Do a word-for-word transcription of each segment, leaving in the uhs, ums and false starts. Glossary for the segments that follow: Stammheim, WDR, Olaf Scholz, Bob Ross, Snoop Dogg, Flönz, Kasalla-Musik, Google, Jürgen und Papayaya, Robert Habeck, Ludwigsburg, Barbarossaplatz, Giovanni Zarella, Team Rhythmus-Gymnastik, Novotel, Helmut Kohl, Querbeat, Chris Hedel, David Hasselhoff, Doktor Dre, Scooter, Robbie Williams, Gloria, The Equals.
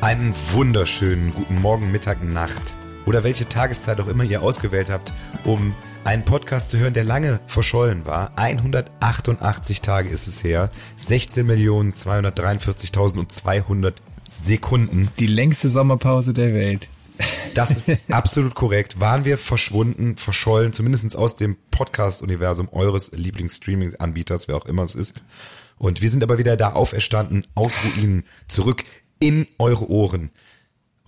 Einen wunderschönen guten Morgen, Mittag, Nacht oder welche Tageszeit auch immer ihr ausgewählt habt, um einen Podcast zu hören, der lange verschollen war. hundertachtundachtzig Tage ist es her, sechzehn Millionen zweihundertdreiundvierzigtausendzweihundert Sekunden. Die längste Sommerpause der Welt. Das ist absolut korrekt. Waren wir verschwunden, verschollen, zumindest aus dem Podcast-Universum eures Lieblings-Streaming-Anbieters, wer auch immer es ist. Und wir sind aber wieder da auferstanden, aus Ruinen, zurück in eure Ohren.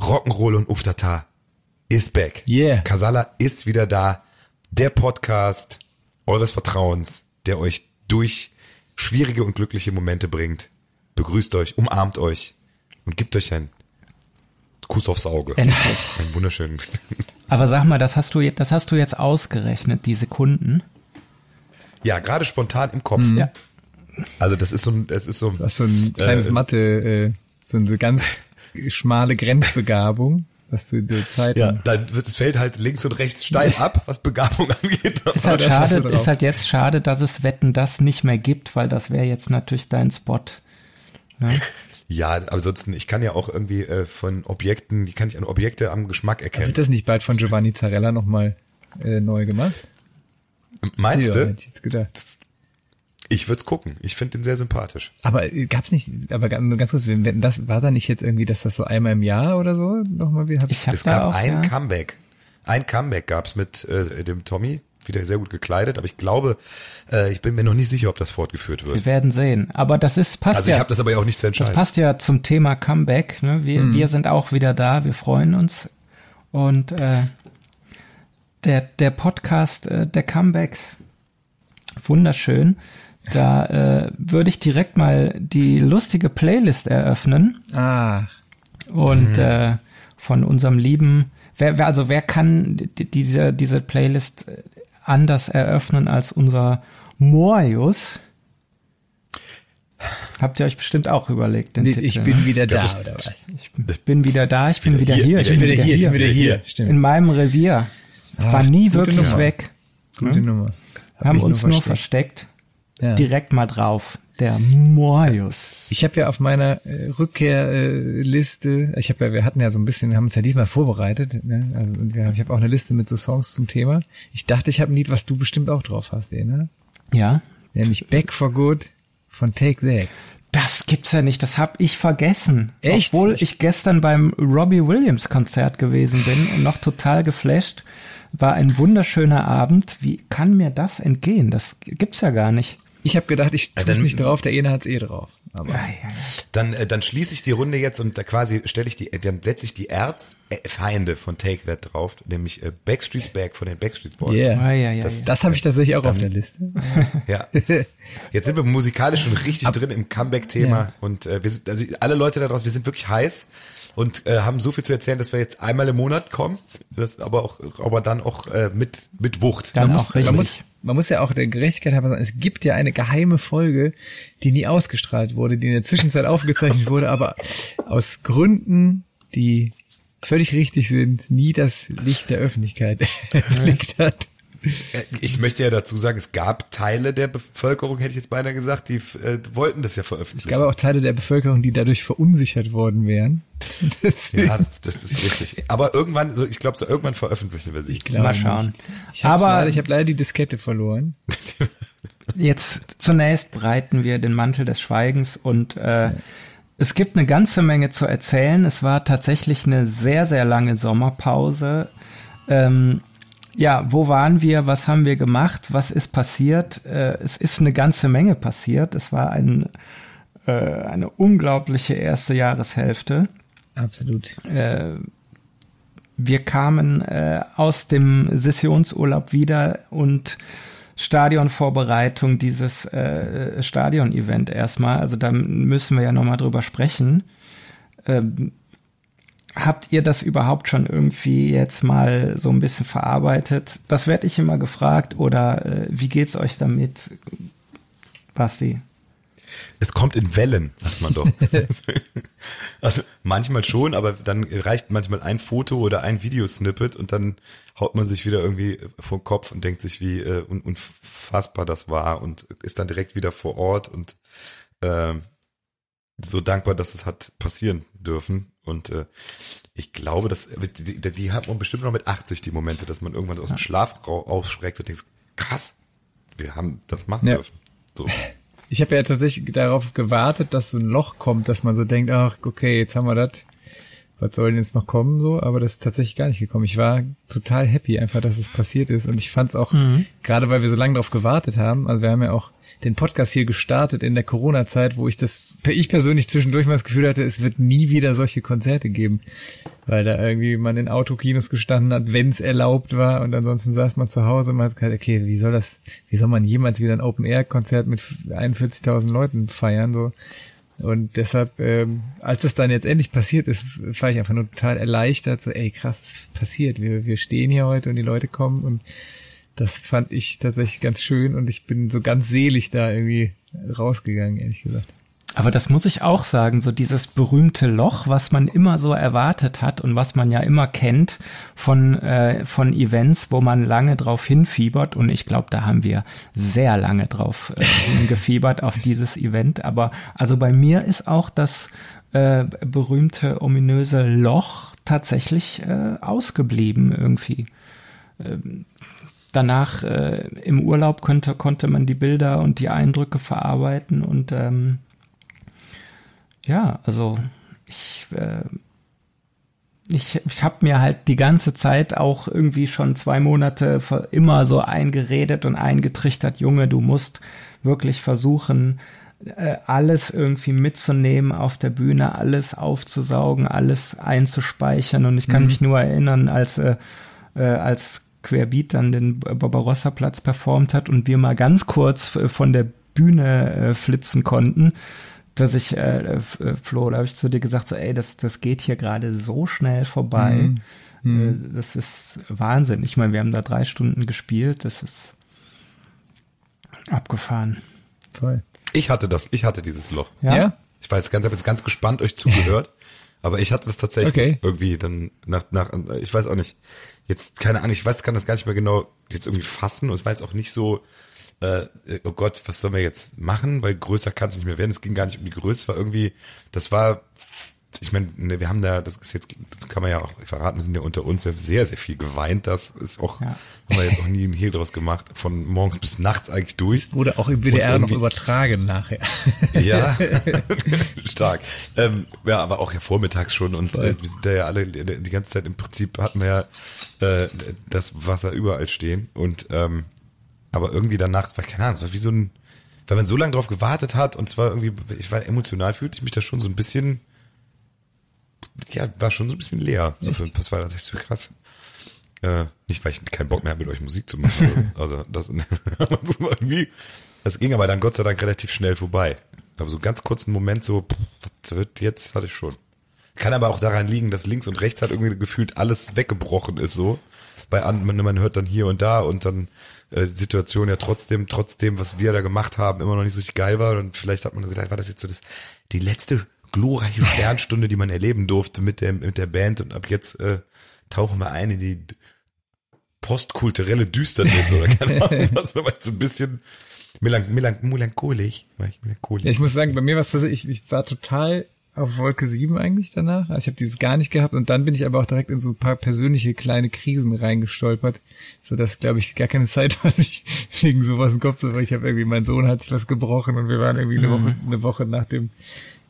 Rock'n'Roll und Uftata ist back. Yeah. Kasalla ist wieder da. Der Podcast eures Vertrauens, der euch durch schwierige und glückliche Momente bringt. Begrüßt euch, umarmt euch und gibt euch einen Kuss aufs Auge. Endlich. Einen wunderschönen. Aber sag mal, das hast du jetzt, das hast du jetzt ausgerechnet, die Sekunden? Ja, gerade spontan im Kopf. Mhm. Ja. Also das ist so ein, das ist so ein, das ist so ein kleines äh, Mathe, äh, so eine ganz schmale Grenzbegabung, was du in der Zeit... Ja, dann wird, es fällt halt links und rechts steil ab, was Begabung angeht. Ist halt, schade, ist halt jetzt schade, dass es Wetten dass nicht mehr gibt, weil das wäre jetzt natürlich dein Spot. Ne? Ja, aber ansonsten, ich kann ja auch irgendwie äh, von Objekten, die kann ich an Objekte am Geschmack erkennen. Aber wird das nicht bald von Giovanni Zarella nochmal äh, neu gemacht? Meinst ja, du? Hätte ich jetzt gedacht. Ich würde es gucken. Ich finde den sehr sympathisch. Aber gab's nicht, aber ganz kurz, wenn das, war da nicht jetzt irgendwie, dass das so einmal im Jahr oder so nochmal wieder? Ich hab es da gab auch, ein ja. Comeback. Ein Comeback gab's mit äh, dem Tommy, wieder sehr gut gekleidet, aber ich glaube, äh, ich bin mir noch nicht sicher, ob das fortgeführt wird. Wir werden sehen. Aber das ist, passt also ja. Also ich habe das aber auch nicht zu entscheiden. Das passt ja zum Thema Comeback. Ne? Wir, hm. wir sind auch wieder da, wir freuen uns. Und äh, der, der Podcast äh, der Comebacks, wunderschön. Da äh, würde ich direkt mal die lustige Playlist eröffnen. Ah. Und mhm. äh, von unserem lieben, wer, wer, also wer kann die, diese, diese Playlist anders eröffnen als unser Moorius? Habt ihr euch bestimmt auch überlegt, den nee, Titel. Ich bin wieder da, oder was? Ich bin wieder da, ich bin wieder hier. Ich bin wieder hier, ich bin wieder hier. In meinem Revier. Ach, war nie wirklich Nummer. weg. Gute hm? Nummer. Hab Haben uns nur versteckt. versteckt. Ja. Direkt mal drauf, der Moorius. Ich habe ja auf meiner äh, Rückkehrliste, äh, ich habe ja, wir hatten ja so ein bisschen, wir haben uns ja diesmal vorbereitet, ne? Also wir, ich habe auch eine Liste mit so Songs zum Thema. Ich dachte, ich habe ein Lied, was du bestimmt auch drauf hast, eh, ne? Ja. Nämlich Back for Good von Take That. Das gibt's ja nicht, das habe ich vergessen. Echt? Obwohl ich gestern beim Robbie Williams Konzert gewesen bin und noch total geflasht. War ein wunderschöner Abend. Wie kann mir das entgehen? Das gibt's ja gar nicht. Ich habe gedacht, ich tue es ja, nicht drauf, der Ene hat's eh drauf. Aber ja, ja, ja. Dann, dann schließe ich die Runde jetzt und da quasi stelle ich die, dann setze ich die Erzfeinde von Take That drauf, nämlich Backstreet's Back von den Backstreet Boys. Yeah. Ah, ja, ja, das ja. das habe ich tatsächlich auch dann, auf der Liste. Ja. Jetzt sind wir musikalisch schon richtig Ab, drin im Comeback-Thema ja. und äh, wir sind, also alle Leute da draußen, wir sind wirklich heiß. Und äh, haben so viel zu erzählen, dass wir jetzt einmal im Monat kommen, das aber auch, aber dann auch äh, mit mit Wucht. Dann man, muss, man, muss, man muss ja auch der Gerechtigkeit haben sagen, es gibt ja eine geheime Folge, die nie ausgestrahlt wurde, die in der Zwischenzeit aufgezeichnet wurde, aber aus Gründen, die völlig richtig sind, nie das Licht der Öffentlichkeit erblickt hat. Ich möchte ja dazu sagen, es gab Teile der Bevölkerung, hätte ich jetzt beinahe gesagt, die äh, wollten das ja veröffentlichen. Es gab auch Teile der Bevölkerung, die dadurch verunsichert worden wären. Ja, das, das ist richtig. Aber irgendwann, so, ich glaube, so irgendwann veröffentlichen wir sie. Ich glaube, mal schauen. Ich habe leider, leider die Diskette verloren. Jetzt zunächst breiten wir den Mantel des Schweigens und äh, ja. es gibt eine ganze Menge zu erzählen. Es war tatsächlich eine sehr, sehr lange Sommerpause. Ähm, Ja, wo waren wir? Was haben wir gemacht? Was ist passiert? Äh, es ist eine ganze Menge passiert. Es war ein, äh, eine unglaubliche erste Jahreshälfte. Absolut. Äh, Wir kamen äh, aus dem Sessionsurlaub wieder und Stadionvorbereitung, dieses äh, Stadion-Event erstmal. Also da müssen wir ja nochmal drüber sprechen. Ähm, habt ihr das überhaupt schon irgendwie jetzt mal so ein bisschen verarbeitet? Das werde ich immer gefragt. Oder äh, wie geht's euch damit, Basti? Es kommt in Wellen, sagt man doch. Also manchmal schon, aber dann reicht manchmal ein Foto oder ein Videosnippet und dann haut man sich wieder irgendwie vor den Kopf und denkt sich, wie äh, un- unfassbar das war und ist dann direkt wieder vor Ort und äh, so dankbar, dass es hat passieren dürfen. Und äh, ich glaube, dass die, die hat man bestimmt noch mit achtzig die Momente, dass man irgendwann aus dem Schlaf aufschreckt und denkt, krass, wir haben das machen ja. dürfen. So. Ich habe ja tatsächlich darauf gewartet, dass so ein Loch kommt, dass man so denkt, ach, okay, jetzt haben wir das. Was soll denn jetzt noch kommen? So, aber das ist tatsächlich gar nicht gekommen. Ich war total happy einfach, dass es passiert ist. Und ich fand es auch, mhm. gerade weil wir so lange darauf gewartet haben, also wir haben ja auch den Podcast hier gestartet in der Corona-Zeit, wo ich das, ich persönlich zwischendurch mal das Gefühl hatte, es wird nie wieder solche Konzerte geben, weil da irgendwie man in Autokinos gestanden hat, wenn es erlaubt war, und ansonsten saß man zu Hause und man hat gesagt, okay, wie soll das, wie soll man jemals wieder ein Open-Air-Konzert mit einundvierzigtausend Leuten feiern, so. Und deshalb, ähm, als es dann jetzt endlich passiert ist, war ich einfach nur total erleichtert, so, ey, krass, es ist passiert, wir, wir stehen hier heute und die Leute kommen, und das fand ich tatsächlich ganz schön und ich bin so ganz selig da irgendwie rausgegangen, ehrlich gesagt. Aber das muss ich auch sagen, so dieses berühmte Loch, was man immer so erwartet hat und was man ja immer kennt von äh, von Events, wo man lange drauf hinfiebert, und ich glaube, da haben wir sehr lange drauf äh, hingefiebert auf dieses Event. Aber also bei mir ist auch das äh, berühmte ominöse Loch tatsächlich äh, ausgeblieben irgendwie. Ähm, Danach äh, im Urlaub könnte, konnte man die Bilder und die Eindrücke verarbeiten und ähm, ja, also ich, äh, ich, ich habe mir halt die ganze Zeit auch irgendwie schon zwei Monate immer so eingeredet und eingetrichtert, Junge, du musst wirklich versuchen, äh, alles irgendwie mitzunehmen auf der Bühne, alles aufzusaugen, alles einzuspeichern, und ich kann mhm. mich nur erinnern, als äh, äh, als Querbeat dann den Barbarossaplatz performt hat und wir mal ganz kurz von der Bühne äh, flitzen konnten, dass ich, äh, f- Flo, da habe ich zu dir gesagt, so, ey, das, das geht hier gerade so schnell vorbei. Mhm. Äh, das ist Wahnsinn. Ich meine, wir haben da drei Stunden gespielt, das ist abgefahren. Voll. Ich hatte das, ich hatte dieses Loch. Ja? ja? Ich war jetzt ganz, habe jetzt ganz gespannt euch zugehört. Aber ich hatte das tatsächlich okay. irgendwie dann nach, nach, ich weiß auch nicht, jetzt, keine Ahnung, ich weiß, kann das gar nicht mehr genau jetzt irgendwie fassen, und es war jetzt auch nicht so, äh, oh Gott, was sollen wir jetzt machen, weil größer kann es nicht mehr werden, es ging gar nicht um die Größe, war irgendwie, das war, ich meine, ne, wir haben da, das ist jetzt, das kann man ja auch verraten, wir sind ja unter uns, wir haben sehr, sehr viel geweint, das ist auch, ja. haben wir jetzt auch nie einen Hehl draus gemacht, von morgens bis nachts eigentlich durch. Das wurde auch im W D R noch übertragen nachher. Ja, stark. Ähm, ja, aber auch ja vormittags schon, und äh, wir sind da ja alle, die ganze Zeit im Prinzip hatten wir ja äh, das Wasser überall stehen, und ähm, aber irgendwie danach, das war keine Ahnung, das war wie so ein, weil man so lange drauf gewartet hat, und zwar irgendwie, ich war emotional, fühlte ich mich da schon so ein bisschen, ja, war schon so ein bisschen leer. So für ein paar zwei, das ist so krass. Äh, nicht, weil ich keinen Bock mehr habe, mit euch Musik zu machen. Also, das, das ging aber dann Gott sei Dank relativ schnell vorbei. Aber so einen ganz kurzen Moment so, was wird jetzt, hatte ich schon. Kann aber auch daran liegen, dass links und rechts halt irgendwie gefühlt alles weggebrochen ist, so. Bei man, man hört dann hier und da, und dann äh, die Situation ja trotzdem, trotzdem, was wir da gemacht haben, immer noch nicht so richtig geil war. Und vielleicht hat man gedacht, war das jetzt so das, die letzte glorreiche Sternstunde, die man erleben durfte mit der, mit der Band, und ab jetzt äh, tauchen wir ein in die postkulturelle Düsternis oder keine Ahnung, was war so ein bisschen melank- melank- melancholisch. War ich melancholisch. Ja, ich muss sagen, bei mir war es tatsächlich, ich, ich war total auf Wolke sieben eigentlich danach, also ich habe dieses gar nicht gehabt, und dann bin ich aber auch direkt in so ein paar persönliche kleine Krisen reingestolpert, so dass, glaube ich, gar keine Zeit war, sich wegen sowas im Kopf zu, weil ich habe irgendwie, mein Sohn hat sich was gebrochen, und wir waren irgendwie eine Woche, eine Woche nach dem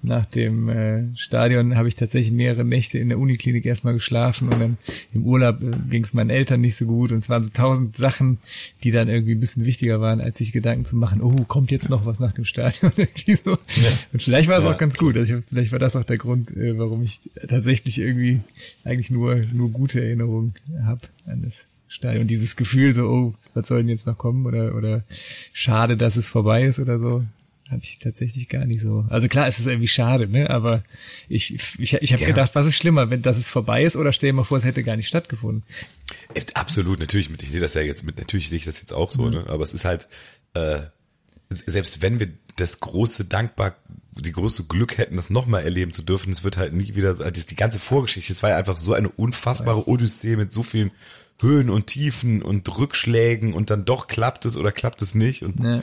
nach dem äh, Stadion habe ich tatsächlich mehrere Nächte in der Uniklinik erstmal geschlafen und dann im Urlaub äh, ging es meinen Eltern nicht so gut und es waren so tausend Sachen, die dann irgendwie ein bisschen wichtiger waren, als sich Gedanken zu machen, oh, kommt jetzt noch was nach dem Stadion? so. ja. Und vielleicht war es ja. auch ganz gut, also ich, vielleicht war das auch der Grund, äh, warum ich tatsächlich irgendwie eigentlich nur nur gute Erinnerungen habe an das Stadion. Und dieses Gefühl so, oh, was soll denn jetzt noch kommen oder oder schade, dass es vorbei ist oder so. Habe ich tatsächlich gar nicht so. Also klar, es ist irgendwie schade, ne? Aber ich ich, ich habe ja. gedacht, was ist schlimmer, wenn das es vorbei ist oder stell dir mal vor, es hätte gar nicht stattgefunden. Absolut, natürlich. Ich sehe das ja jetzt mit, natürlich sehe ich das jetzt auch so, mhm. ne? Aber es ist halt, äh, selbst wenn wir das große Dankbar, die große Glück hätten, das nochmal erleben zu dürfen, es wird halt nie wieder so, die ganze Vorgeschichte, es war ja einfach so eine unfassbare Odyssee mit so vielen Höhen und Tiefen und Rückschlägen und dann doch klappt es oder klappt es nicht und ne.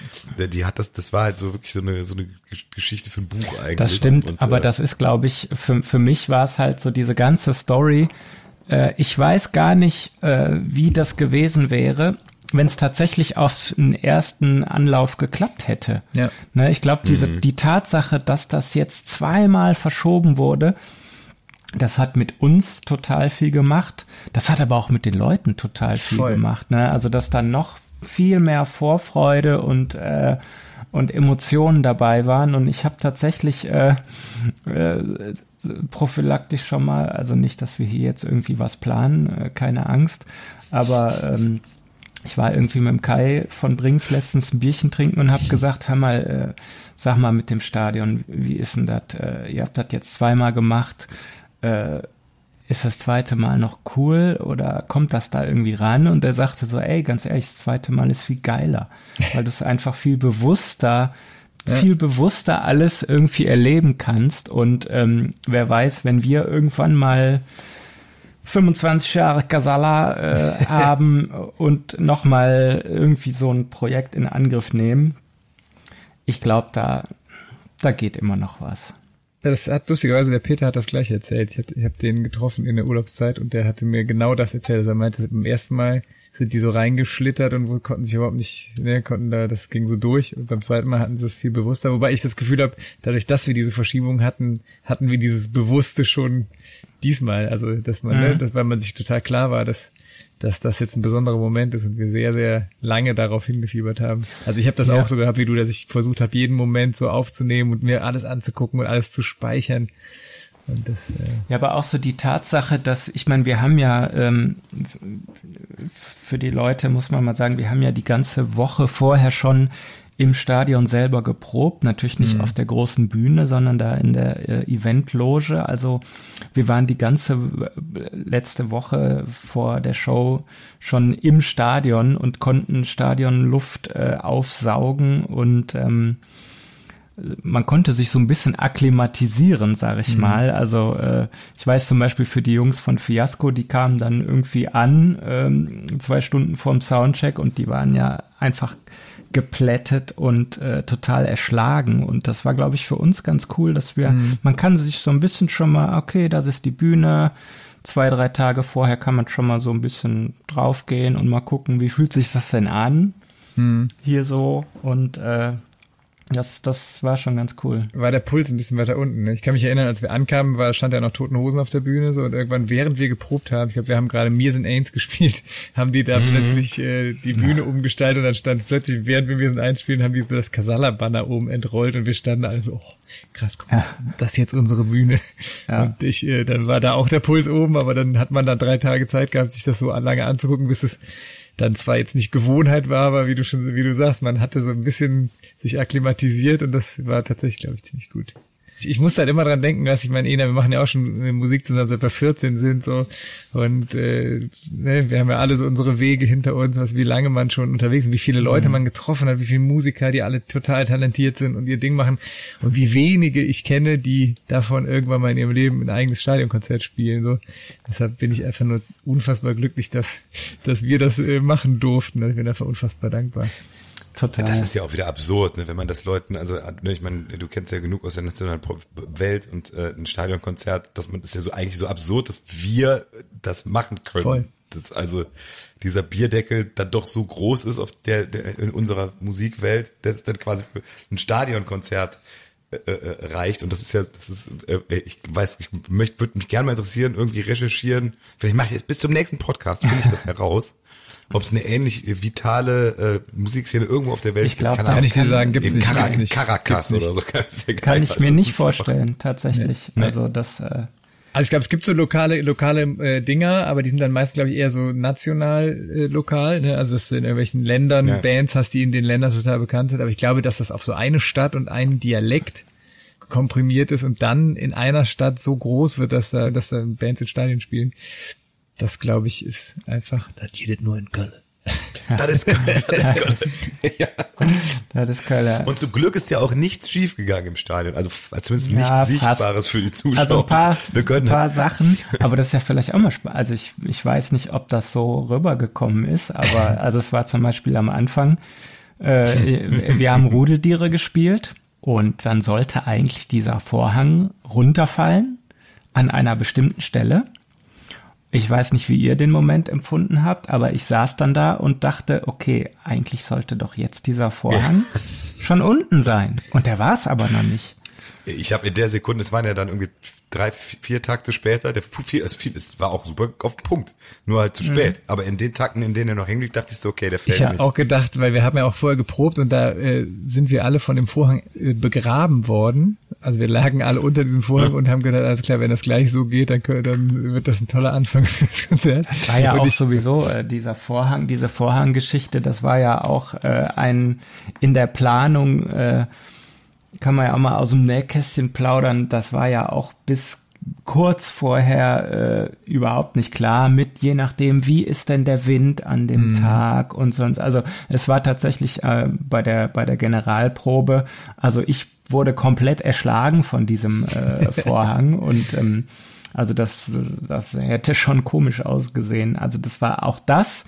die hat das, das war halt so wirklich so eine, so eine Geschichte für ein Buch eigentlich. Das stimmt, und, aber äh, das ist, glaube ich, für, für mich war es halt so diese ganze Story. Äh, ich weiß gar nicht, äh, wie das gewesen wäre, wenn es tatsächlich auf den ersten Anlauf geklappt hätte. Ja. Ne, ich glaube, diese, mhm. die Tatsache, dass das jetzt zweimal verschoben wurde, das hat mit uns total viel gemacht. Das hat aber auch mit den Leuten total viel Voll. gemacht. Ne? Also, dass dann noch viel mehr Vorfreude und äh, und Emotionen dabei waren. Und ich habe tatsächlich äh, äh, prophylaktisch schon mal, also nicht, dass wir hier jetzt irgendwie was planen, äh, keine Angst, aber ähm, ich war irgendwie mit dem Kai von Brings letztens ein Bierchen trinken und habe gesagt, hör mal, äh, sag mal mit dem Stadion, wie ist denn das? Äh, ihr habt das jetzt zweimal gemacht. Äh, ist das zweite Mal noch cool oder kommt das da irgendwie ran? Und er sagte so, ey, ganz ehrlich, das zweite Mal ist viel geiler, weil du es einfach viel bewusster, ja. viel bewusster alles irgendwie erleben kannst. Und ähm, wer weiß, wenn wir irgendwann mal fünfundzwanzig Jahre Kasalla äh, haben und nochmal irgendwie so ein Projekt in Angriff nehmen, ich glaube, da, da geht immer noch was. Das hat lustigerweise, der Peter hat das gleiche erzählt. Ich habe ich hab den getroffen in der Urlaubszeit und der hatte mir genau das erzählt. Also er meinte, beim ersten Mal sind die so reingeschlittert und konnten sich überhaupt nicht, ne, konnten da, das ging so durch. Und beim zweiten Mal hatten sie es viel bewusster. Wobei ich das Gefühl habe, dadurch, dass wir diese Verschiebung hatten, hatten wir dieses Bewusste schon diesmal. Also, dass man, mhm. ne, dass, weil man sich total klar war, dass, dass das jetzt ein besonderer Moment ist und wir sehr, sehr lange darauf hingefiebert haben. Also ich habe das ja. auch so gehabt wie du, dass ich versucht habe, jeden Moment so aufzunehmen und mir alles anzugucken und alles zu speichern. Und das, äh ja, aber auch so die Tatsache, dass, ich meine, wir haben ja, ähm, für die Leute muss man mal sagen, wir haben ja die ganze Woche vorher schon im Stadion selber geprobt, natürlich nicht mhm. auf der großen Bühne, sondern da in der äh, Eventloge. Also wir waren die ganze letzte Woche vor der Show schon im Stadion und konnten Stadionluft äh, aufsaugen und ähm, man konnte sich so ein bisschen akklimatisieren, sage ich mhm. mal. Also äh, ich weiß zum Beispiel für die Jungs von Fiasco, die kamen dann irgendwie an, ähm, zwei Stunden vorm Soundcheck und die waren ja einfach geplättet und äh, total erschlagen und das war, glaube ich, für uns ganz cool, dass wir, mhm. man kann sich so ein bisschen schon mal, okay, das ist die Bühne, zwei, drei Tage vorher kann man schon mal so ein bisschen draufgehen und mal gucken, wie fühlt sich das denn an, mhm. hier so und äh, Das, das war schon ganz cool. War der Puls ein bisschen weiter unten. Ne? Ich kann mich erinnern, als wir ankamen, war, stand ja noch Toten Hosen auf der Bühne so und irgendwann, während wir geprobt haben, ich glaube, wir haben gerade Mir sind Eins gespielt, haben die da mhm. plötzlich äh, die Bühne ja. umgestaltet und dann stand plötzlich, während wir Mir sind Eins spielen, haben die so das Kasalla-Banner oben entrollt und wir standen alle so, oh, krass, guck mal, ja. das ist jetzt unsere Bühne. Ja. Und ich, äh, dann war da auch der Puls oben, aber dann hat man dann drei Tage Zeit gehabt, sich das so lange anzugucken, bis es dann zwar jetzt nicht Gewohnheit war, aber wie du schon, wie du sagst, man hatte so ein bisschen sich akklimatisiert und das war tatsächlich, glaube ich, ziemlich gut. Ich, ich muss halt immer dran denken, dass ich meine, Ena, wir machen ja auch schon Musik zusammen, seit wir vierzehn sind, so. Und, äh, ne, wir haben ja alle so unsere Wege hinter uns, was, wie lange man schon unterwegs ist, wie viele Leute mhm. man getroffen hat, wie viele Musiker, die alle total talentiert sind und ihr Ding machen. Und wie wenige ich kenne, die davon irgendwann mal in ihrem Leben ein eigenes Stadionkonzert spielen, so. Deshalb bin ich einfach nur unfassbar glücklich, dass, dass wir das äh, machen durften. Also ich bin einfach unfassbar dankbar. Total. Das ist ja auch wieder absurd, ne? Wenn man das Leuten, also ich meine, du kennst ja genug aus der nationalen Welt und äh, ein Stadionkonzert, dass man das ist ja so eigentlich so absurd, dass wir das machen können. Das, also dieser Bierdeckel dann doch so groß ist auf der, der in unserer Musikwelt, dass dann quasi für ein Stadionkonzert äh, äh, reicht. Und das ist ja, das ist, äh, ich weiß, ich möchte, würde mich gerne mal interessieren, irgendwie recherchieren. Vielleicht mache ich jetzt bis zum nächsten Podcast, finde ich das heraus. Ob es eine ähnlich vitale äh, Musikszene irgendwo auf der Welt gibt. Ich glaube, kann ich dir sagen, gibt es nicht. Kar- nicht. Caracas gibt's oder so. Kann, ja kann ich mir nicht vorstellen, einfach. tatsächlich. Nee. Also das. Äh, also ich glaube, es gibt so lokale lokale äh, Dinger, aber die sind dann meistens, glaube ich, eher so national äh, lokal. Ne? Also dass du in irgendwelchen Ländern ja. Bands hast, die in den Ländern total bekannt sind. Aber ich glaube, dass das auf so eine Stadt und einen Dialekt komprimiert ist und dann in einer Stadt so groß wird, dass da, dass da Bands in Stadien spielen. Das, glaube ich, ist einfach... Das geht nur in Köln. Das ist Köln, das ist Köln. Ja. Das ist Köln, ja. Und zum Glück ist ja auch nichts schiefgegangen im Stadion. Also zumindest nichts ja, Sichtbares für die Zuschauer. Also ein paar, ein paar Sachen, aber das ist ja vielleicht auch mal spannend. Also ich, ich weiß nicht, ob das so rübergekommen ist, aber also es war zum Beispiel am Anfang, äh, wir haben Rudeltiere gespielt und dann sollte eigentlich dieser Vorhang runterfallen an einer bestimmten Stelle. Ich weiß nicht, wie ihr den Moment empfunden habt, aber ich saß dann da und dachte, okay, eigentlich sollte doch jetzt dieser Vorhang ja. schon unten sein. Und der war es aber noch nicht. Ich habe in der Sekunde, es waren ja dann irgendwie drei, vier Takte später, der vier, es, viel, es war auch super auf den Punkt, nur halt zu spät. Mhm. Aber in den Takten, in denen er noch hinliegt, dachte ich so, okay, der fällt nicht. Ich habe auch gedacht, weil wir haben ja auch vorher geprobt und da äh, sind wir alle von dem Vorhang äh, begraben worden. Also wir lagen alle unter diesem Vorhang und haben gedacht, alles klar, wenn das gleich so geht, dann, können, dann wird das ein toller Anfang für das Konzert. Das war ja und auch ich, sowieso äh, dieser Vorhang, diese Vorhanggeschichte, das war ja auch äh, ein in der Planung, äh, kann man ja auch mal aus dem Nähkästchen plaudern, das war ja auch bis kurz vorher äh, überhaupt nicht klar mit, je nachdem, wie ist denn der Wind an dem mhm. Tag und sonst. Also es war tatsächlich äh, bei der bei der Generalprobe, also ich wurde komplett erschlagen von diesem äh, Vorhang und ähm, also das, das hätte schon komisch ausgesehen. Also das war auch das,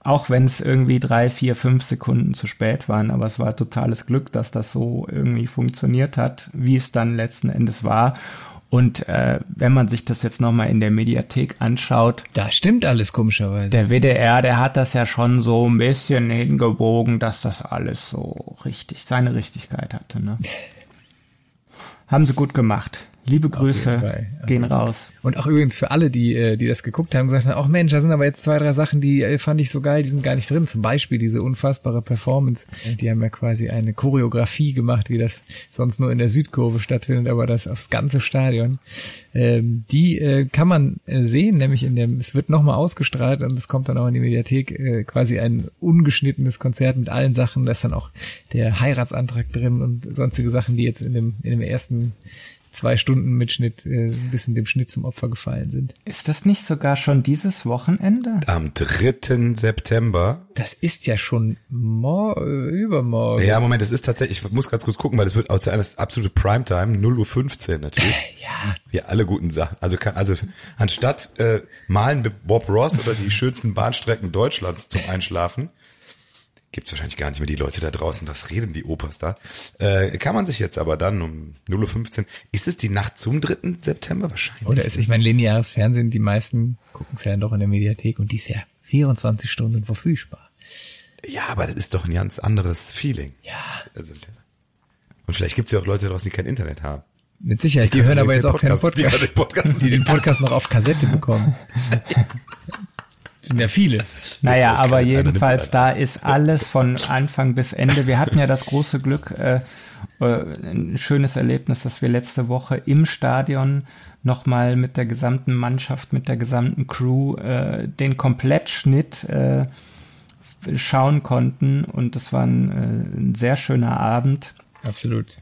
auch wenn es irgendwie drei, vier, fünf Sekunden zu spät waren, aber es war totales Glück, dass das so irgendwie funktioniert hat, wie es dann letzten Endes war. Und äh, wenn man sich das jetzt nochmal in der Mediathek anschaut. Da stimmt alles komischerweise. Der W D R, der hat das ja schon so ein bisschen hingebogen, dass das alles so richtig, seine Richtigkeit hatte. Ne? Haben sie gut gemacht. Liebe Grüße, gehen raus. Und auch übrigens für alle, die die das geguckt haben, gesagt haben, ach Mensch, da sind aber jetzt zwei, drei Sachen, die fand ich so geil, die sind gar nicht drin. Zum Beispiel diese unfassbare Performance. Die haben ja quasi eine Choreografie gemacht, wie das sonst nur in der Südkurve stattfindet, aber das aufs ganze Stadion. Die kann man sehen, nämlich in dem, es wird nochmal ausgestrahlt und es kommt dann auch in die Mediathek, quasi ein ungeschnittenes Konzert mit allen Sachen. Da ist dann auch der Heiratsantrag drin und sonstige Sachen, die jetzt in dem, in dem ersten zwei Stunden Mitschnitt, äh, ein bisschen dem Schnitt zum Opfer gefallen sind. Ist das nicht sogar schon dieses Wochenende? Am dritten September. Das ist ja schon mor- übermorgen. Ja, Moment, das ist tatsächlich, ich muss ganz kurz gucken, weil das wird auch sein, das absolute Primetime, null Uhr fünfzehn natürlich. Ja. Ja, alle guten Sachen. Also kann, also anstatt äh, malen mit Bob Ross oder die schönsten Bahnstrecken Deutschlands zum Einschlafen, gibt's wahrscheinlich gar nicht mehr die Leute da draußen. Was reden die Opas da? Äh, kann man sich jetzt aber dann um null Uhr fünfzehn, ist es die Nacht zum dritten September? Wahrscheinlich. Oder ist, ich meine, lineares Fernsehen, die meisten gucken es ja doch in der Mediathek und die ist ja vierundzwanzig Stunden verfügbar. Ja, aber das ist doch ein ganz anderes Feeling. Ja. Also, und vielleicht gibt's ja auch Leute draußen, die kein Internet haben. Mit Sicherheit, die, die hören aber jetzt auch Podcast, keinen Podcast. Die, den Podcast die den Podcast noch auf Kassette bekommen. Ja. Sind ja viele. Naja, aber jedenfalls, da ist alles von Anfang bis Ende. Wir hatten ja das große Glück, äh, äh, ein schönes Erlebnis, dass wir letzte Woche im Stadion nochmal mit der gesamten Mannschaft, mit der gesamten Crew äh, den Komplettschnitt äh, schauen konnten. Und das war ein, äh, ein sehr schöner Abend. Absolut.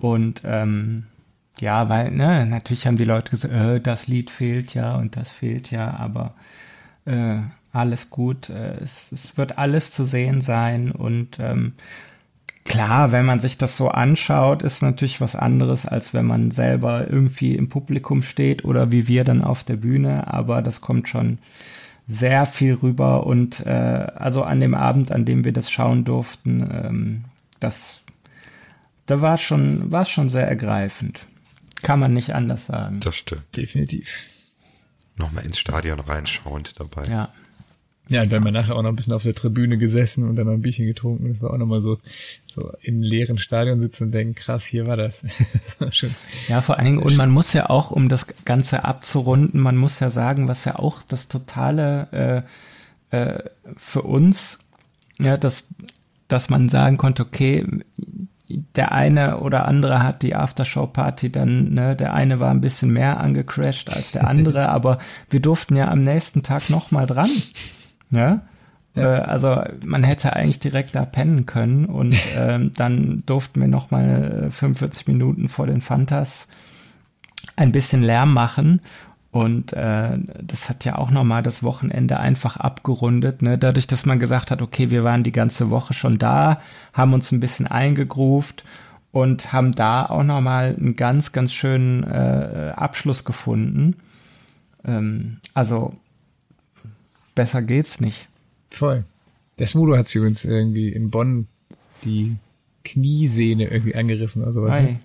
Und ähm, ja, weil ne, natürlich haben die Leute gesagt, äh, das Lied fehlt ja und das fehlt ja, aber Äh, alles gut, äh, es, es wird alles zu sehen sein und ähm, klar, wenn man sich das so anschaut, ist natürlich was anderes, als wenn man selber irgendwie im Publikum steht oder wie wir dann auf der Bühne, aber das kommt schon sehr viel rüber und äh, also an dem Abend, an dem wir das schauen durften, ähm, das da war schon, war schon sehr ergreifend. Kann man nicht anders sagen. Das stimmt. Definitiv. Nochmal ins Stadion reinschauend dabei. Ja. Ja, und wir haben ja nachher auch noch ein bisschen auf der Tribüne gesessen und dann noch ein Bierchen getrunken. Das war auch nochmal so, so im leeren Stadion sitzen und denken, krass, hier war das. Das war schon, ja, vor allen Dingen, und man muss ja auch, um das Ganze abzurunden, man muss ja sagen, was ja auch das totale äh, äh, für uns, ja, dass, dass man sagen konnte, okay, der eine oder andere hat die Aftershow-Party dann, ne, der eine war ein bisschen mehr angecrashed als der andere, aber wir durften ja am nächsten Tag nochmal dran. Ja? Ja. Äh, also man hätte eigentlich direkt da pennen können und äh, dann durften wir nochmal fünfundvierzig Minuten vor den Fantas ein bisschen Lärm machen. Und äh, das hat ja auch nochmal das Wochenende einfach abgerundet, ne? Dadurch, dass man gesagt hat, okay, wir waren die ganze Woche schon da, haben uns ein bisschen eingegroovt und haben da auch nochmal einen ganz, ganz schönen äh, Abschluss gefunden. Ähm, also besser geht's nicht. Voll. Der Smudo hat sich übrigens irgendwie in Bonn die Kniesehne irgendwie angerissen oder sowas. Ne?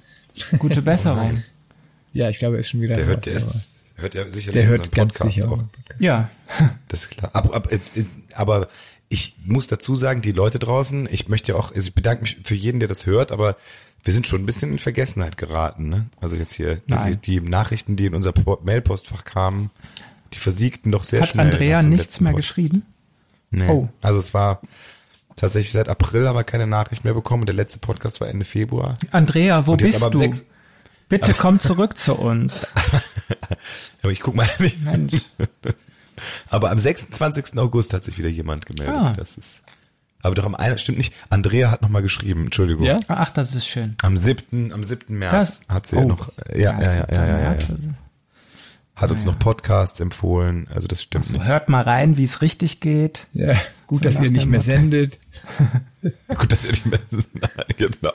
Gute Besserung. Ja, ich glaube, er ist schon wieder... Der hört es. Hört er sicherlich der hört ganz Podcast sicher auch. Ja. Das ist klar. Aber, aber, aber ich muss dazu sagen, die Leute draußen, ich möchte auch, also ich bedanke mich für jeden, der das hört, aber wir sind schon ein bisschen in Vergessenheit geraten, ne? Also jetzt hier, die, die Nachrichten, die in unser Mailpostfach kamen, die versiegten doch sehr Hat schnell. Hat Andrea nichts mehr Podcast. geschrieben? Nee. Oh. Also es war tatsächlich seit April haben wir keine Nachricht mehr bekommen und der letzte Podcast war Ende Februar. Andrea, wo bist du? Sechs, Bitte aber, komm zurück zu uns. Aber ich guck mal. Mensch. Aber am sechsundzwanzigsten August hat sich wieder jemand gemeldet. Ah. Das ist. Aber doch am einen, stimmt nicht. Andrea hat nochmal geschrieben. Entschuldigung. Ja? Ach, das ist schön. Am siebten Am siebten März das, hat sie oh, noch. Ja, ja, ja, ja, ja, ja, ja. Hat uns ja. noch Podcasts empfohlen. Also das stimmt also, nicht. Hört mal rein, wie es richtig geht. Ja. Gut, so dass ihr nicht mehr sendet. Gut, dass ihr nicht mehr sendet. Genau.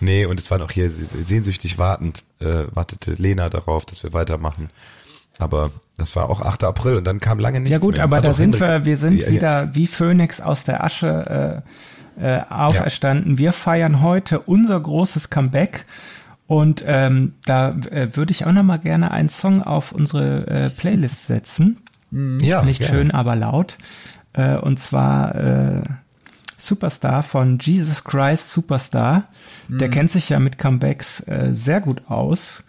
Nee, und es waren auch hier sehnsüchtig wartend, äh, wartete Lena darauf, dass wir weitermachen. Aber das war auch achter April und dann kam lange nichts mehr. Ja gut, mehr. aber hat da sind Hendrik, wir, wir sind die, wieder wie Phönix aus der Asche äh, äh, auferstanden. Ja. Wir feiern heute unser großes Comeback und ähm, da äh, würde ich auch nochmal gerne einen Song auf unsere äh, Playlist setzen. Ja, Nicht gerne. schön, aber laut. Äh, und zwar... Äh, Superstar von Jesus Christ Superstar. Mhm. Der kennt sich ja mit Comebacks äh, sehr gut aus.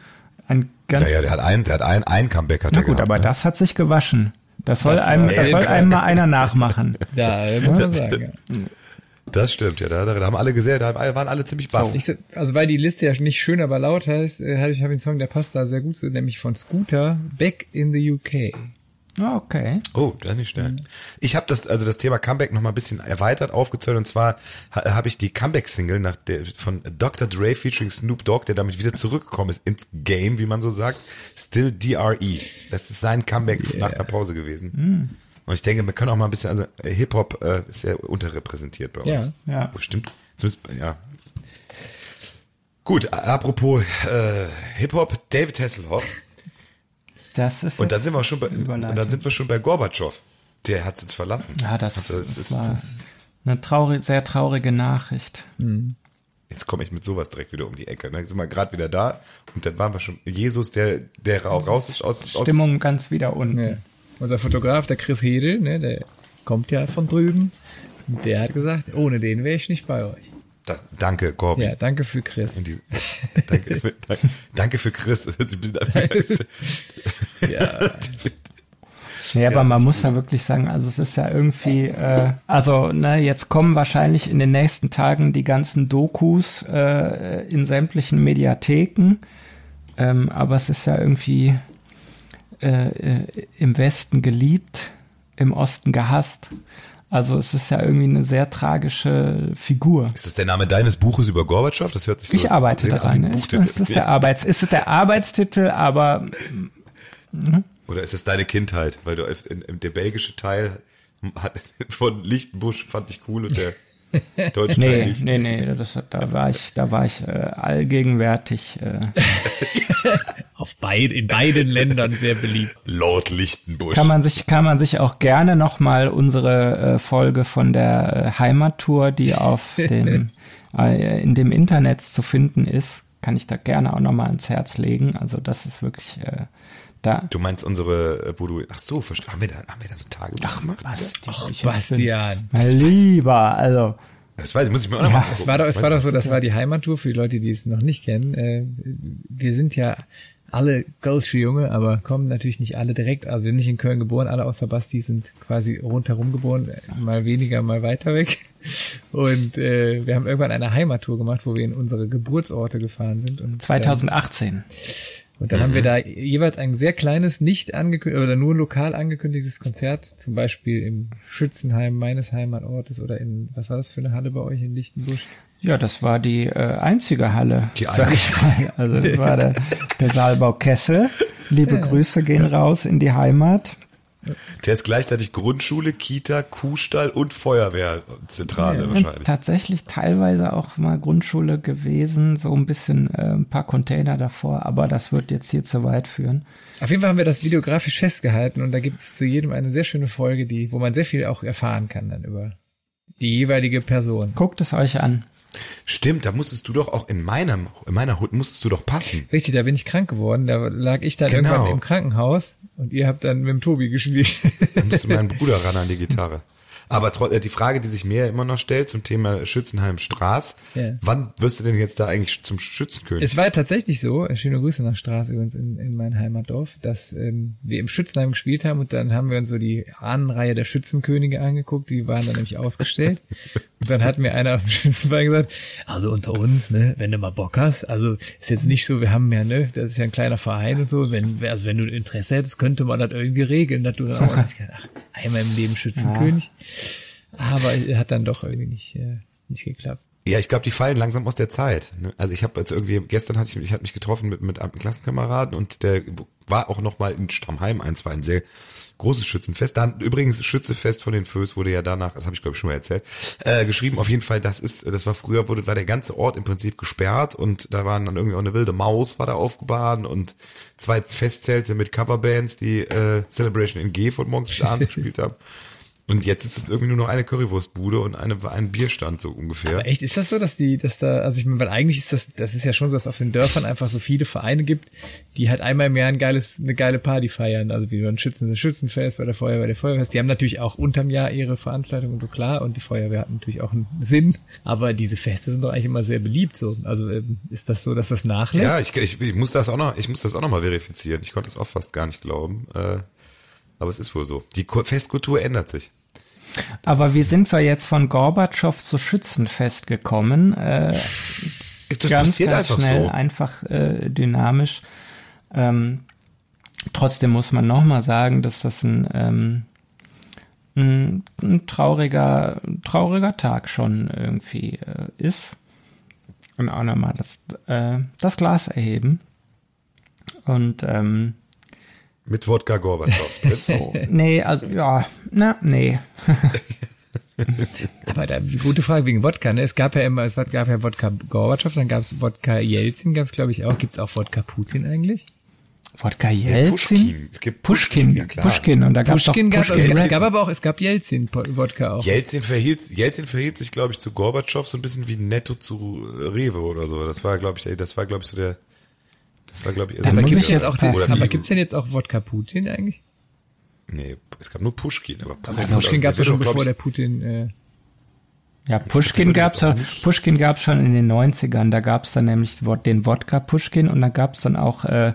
Ein ganz naja, der hat ein, der hat ein, ein Comeback hat Na er gut, gehabt, aber ne? das hat sich gewaschen. Das soll, das einem, das soll einem mal einer nachmachen. Ja, muss man sagen. Ja. Das stimmt, ja. Da, da haben alle gesehen, da waren alle ziemlich baff. So. Also weil die Liste ja nicht schön, aber laut heißt, habe ich einen Song, der passt da sehr gut zu, nämlich von Scooter, Back in the U K. Okay. Oh, das ist nicht schnell. Ich habe das, also das Thema Comeback noch mal ein bisschen erweitert, aufgezählt und zwar ha, habe ich die Comeback-Single nach der, von Doktor Dre featuring Snoop Dogg, der damit wieder zurückgekommen ist ins Game, wie man so sagt, Still D R E. Das ist sein Comeback yeah. nach der Pause gewesen. Mm. Und ich denke, wir können auch mal ein bisschen, also Hip-Hop äh, ist ja unterrepräsentiert bei uns. Ja, ja. Bestimmt. Zumindest, ja. Gut, apropos äh, Hip-Hop, David Hasselhoff. Das ist und dann sind wir schon bei, und dann sind wir schon bei Gorbatschow. Der hat uns verlassen. Ja, das, also das, das ist war eine traurig, sehr traurige Nachricht. Mhm. Jetzt komme ich mit sowas direkt wieder um die Ecke. Dann sind wir gerade wieder da und dann waren wir schon Jesus, der der auch raus ist aus Stimmung aus, ganz wieder unten. Ja. Unser Fotograf, der Chris Hedel, ne, der kommt ja von drüben. Und der hat gesagt, ohne den wäre ich nicht bei euch. Da, danke, Gorb. Ja, danke für Chris. Diese, danke, für, danke, danke für Chris. ja. ja, aber man muss ja wirklich sagen, also es ist ja irgendwie, äh, also ne, jetzt kommen wahrscheinlich in den nächsten Tagen die ganzen Dokus äh, in sämtlichen Mediatheken, ähm, aber es ist ja irgendwie äh, im Westen geliebt, im Osten gehasst. Also es ist ja irgendwie eine sehr tragische Figur. Ist das der Name deines Buches über Gorbatschow? Das hört sich so ich arbeite daran. An ich, es ist der Arbeits, ist es der Arbeitstitel, aber hm? Oder ist es deine Kindheit? Weil du der belgische Teil hat, von Lichtenbusch fand ich cool und der deutsche nee, Teil. Nee, nee, nee, das, da war ich, da war ich äh, allgegenwärtig. Äh. Auf beid, in beiden Ländern sehr beliebt. Lord Lichtenbusch. Kann man sich, kann man sich auch gerne nochmal unsere äh, Folge von der äh, Heimattour, die auf dem, äh, in dem Internet zu finden ist, kann ich da gerne auch nochmal ans Herz legen. Also das ist wirklich äh, Da? Du meinst unsere, wo du, ach so, haben wir da, haben wir da so Tage gemacht? Ach, Bastian. Ach, Bastian. Mein Lieber, also. Das weiß ich, muss ich mir auch noch ja, mal es war doch, es war doch so, das war die Heimatour für die Leute, die es noch nicht kennen. Wir sind ja alle Gölsche Junge, aber kommen natürlich nicht alle direkt, also nicht in Köln geboren, alle außer Basti sind quasi rundherum geboren, mal weniger, mal weiter weg. Und äh, wir haben irgendwann eine Heimatour gemacht, wo wir in unsere Geburtsorte gefahren sind. Und zwanzig achtzehn. Und dann mhm. haben wir da jeweils ein sehr kleines, nicht angekündigt oder nur lokal angekündigtes Konzert, zum Beispiel im Schützenheim meines Heimatortes oder in, was war das für eine Halle bei euch in Lichtenbusch? Ja, das war die äh, einzige Halle, die sag ich mal. Also das war der, der Saalbau Kessel. Liebe ja. Grüße gehen raus in die Heimat. Der ist gleichzeitig Grundschule, Kita, Kuhstall und Feuerwehrzentrale ja, wahrscheinlich. Tatsächlich teilweise auch mal Grundschule gewesen, so ein bisschen äh, ein paar Container davor, aber das wird jetzt hier zu weit führen. Auf jeden Fall haben wir das videografisch festgehalten und da gibt es zu jedem eine sehr schöne Folge, die, wo man sehr viel auch erfahren kann dann über die jeweilige Person. Guckt es euch an. Stimmt, da musstest du doch auch in meinem, in meiner Hut musstest du doch passen. Richtig, da bin ich krank geworden, da lag ich dann genau. irgendwann im Krankenhaus und ihr habt dann mit dem Tobi gespielt. Dann musste mein Bruder ran an die Gitarre. Aber die Frage, die sich mir immer noch stellt zum Thema Schützenheim Straß, yeah. wann wirst du denn jetzt da eigentlich zum Schützenkönig? Es war ja tatsächlich so, schöne Grüße nach Straß übrigens in, in mein Heimatdorf, dass ähm, wir im Schützenheim gespielt haben und dann haben wir uns so die Ahnenreihe der Schützenkönige angeguckt, die waren dann nämlich ausgestellt. Und dann hat mir einer aus dem Schützenverein gesagt, also unter uns, ne, wenn du mal Bock hast, also ist jetzt nicht so, wir haben ja, ne, das ist ja ein kleiner Verein und so, wenn, also wenn du Interesse hättest, könnte man das irgendwie regeln, dass du dann auch nicht gedacht, ach, einmal im Leben Schützenkönig. Ja. Aber hat dann doch irgendwie nicht, äh, nicht geklappt. Ja, ich glaube, die fallen langsam aus der Zeit. Ne? Also ich habe jetzt irgendwie, gestern hatte ich, ich hab mich getroffen mit, mit einem Klassenkameraden und der war auch nochmal in Stammheim eins, war ein sehr großes Schützenfest. Dann übrigens Schützefest von den Föß wurde ja danach, das habe ich glaube ich schon mal erzählt, äh, geschrieben. Auf jeden Fall, das ist, das war früher, wurde war der ganze Ort im Prinzip gesperrt und da waren dann irgendwie auch eine wilde Maus war da aufgebaut und zwei Festzelte mit Coverbands, die äh, Celebration in G von morgens bis abends gespielt haben. Und jetzt ist es irgendwie nur noch eine Currywurstbude und eine, ein Bierstand so ungefähr. Aber echt, ist das so, dass die, dass da, also ich meine, weil eigentlich ist das, das ist ja schon so, dass es auf den Dörfern einfach so viele Vereine gibt, die halt einmal im Jahr ein geiles, eine geile Party feiern. Also wie beim Schützen, das Schützenfest, bei der Feuerwehr, bei der Feuerwehrfest. Die haben natürlich auch unterm Jahr ihre Veranstaltungen und so, klar. Und die Feuerwehr hat natürlich auch einen Sinn. Aber diese Feste sind doch eigentlich immer sehr beliebt so. Also ist das so, dass das nachlässt? Ja, ich, ich, ich muss das auch noch, ich muss das auch noch mal verifizieren. Ich konnte das auch fast gar nicht glauben. Äh, Aber es ist wohl so. Die Festkultur ändert sich. Aber wie sind wir jetzt von Gorbatschow zu Schützenfest gekommen? Äh, das ganz, passiert ganz einfach schnell, so. Einfach äh, dynamisch. Ähm, trotzdem muss man nochmal sagen, dass das ein, ähm, ein, ein trauriger, trauriger Tag schon irgendwie äh, ist. Und auch nochmal das, äh, das Glas erheben. Und ähm, mit Wodka Gorbatschow. So. Nee, also, ja, na, nee. Aber da, gute Frage wegen Wodka, ne? Es gab ja immer, es gab ja Wodka Gorbatschow, dann gab es Wodka Jelzin, gab es glaube ich auch. Gibt es auch Wodka Putin eigentlich? Wodka Jelzin? Ja, Pushkin. Es gibt Pushkin, Pushkin, ja klar. Pushkin, und da gab es doch Pushkin. Gab, also, es gab aber auch, es gab Jelzin-Wodka auch. Jelzin verhielt, Jelzin verhielt sich, glaube ich, zu Gorbatschow so ein bisschen wie Netto zu Rewe oder so. Das war, glaube ich, das war, glaube ich, so der... Das war, glaube ich, also muss ich jetzt auch das, aber gibt es denn jetzt auch Wodka Putin eigentlich? Nee, es gab nur Pushkin. Aber Pushkin, also, Pushkin gab es ja schon, bevor ich, der Putin... Äh ja, Pushkin gab es schon in den neunzigern. Da gab es dann nämlich den Wodka Pushkin und dann gab es dann auch äh,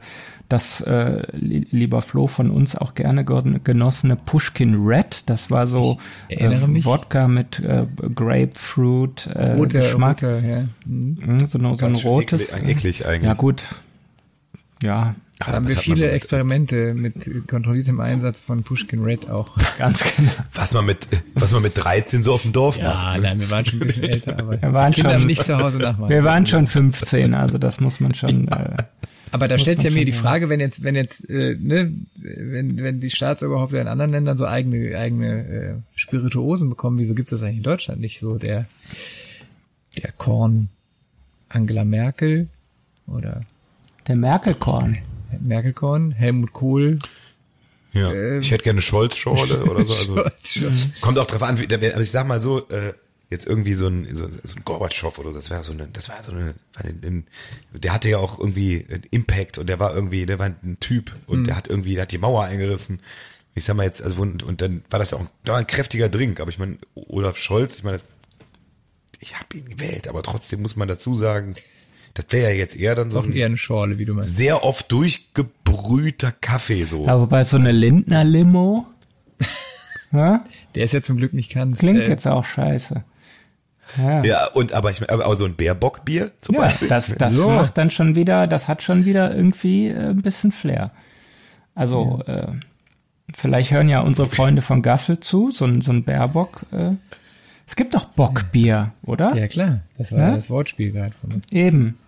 das, äh, lieber Flo, von uns auch gerne genossene Pushkin Red. Das war so äh, Wodka mit äh, Grapefruit, äh, rote, Geschmack. Rote, ja. Mhm. So, so ein rotes. Eklig, eklig eigentlich. Ja gut. Ja, da haben wir viele Experimente mit kontrolliertem Einsatz von Pushkin Red auch. Ganz genau. Was man mit, was man mit dreizehn so auf dem Dorf ja, macht. Ja, nein, wir waren schon ein bisschen älter, aber wir waren schon nicht zu Hause nachmachen. Wir waren schon fünfzehn, also das muss man schon. Äh, aber da stellt ja mir die Frage, wenn jetzt, wenn jetzt, äh, ne, wenn wenn die Staatsoberhäupter in anderen Ländern so eigene eigene äh, Spirituosen bekommen, wieso gibt's das eigentlich in Deutschland nicht so? Der der Korn Angela Merkel oder der Merkelkorn. Merkelkorn, Helmut Kohl. Ja, ähm. ich hätte gerne Scholz-Schorle oder so. Also, kommt auch drauf an, wie, aber ich sag mal so, äh, jetzt irgendwie so ein, so, so ein Gorbatschow oder so, das war so eine, das war so eine, war ein, ein, der hatte ja auch irgendwie einen Impact und der war irgendwie, der war ein Typ und mhm. der hat irgendwie, der hat die Mauer eingerissen. Ich sag mal jetzt, also und, und dann war das ja auch da war ein kräftiger Drink, aber ich meine, Olaf Scholz, ich meine, das, ich habe ihn gewählt, aber trotzdem muss man dazu sagen, das wäre ja jetzt eher dann so ein, eher eine Schorle, wie du meinst. Sehr oft durchgebrühter Kaffee so. Ja, wobei so eine Lindner-Limo, ja? Der ist ja zum Glück nicht ganz. Klingt äh, jetzt auch scheiße. Ja. ja, und aber ich aber so ein Bärbockbier zum ja, Beispiel. Das, das so. macht dann schon wieder, das hat schon wieder irgendwie äh, ein bisschen Flair. Also, ja. äh, vielleicht hören ja unsere Freunde von Gaffel zu, so ein, so ein Bärbock. Äh. Es gibt doch Bockbier, oder? Ja, klar. Das war ja? das Wortspiel gerade von uns. Eben.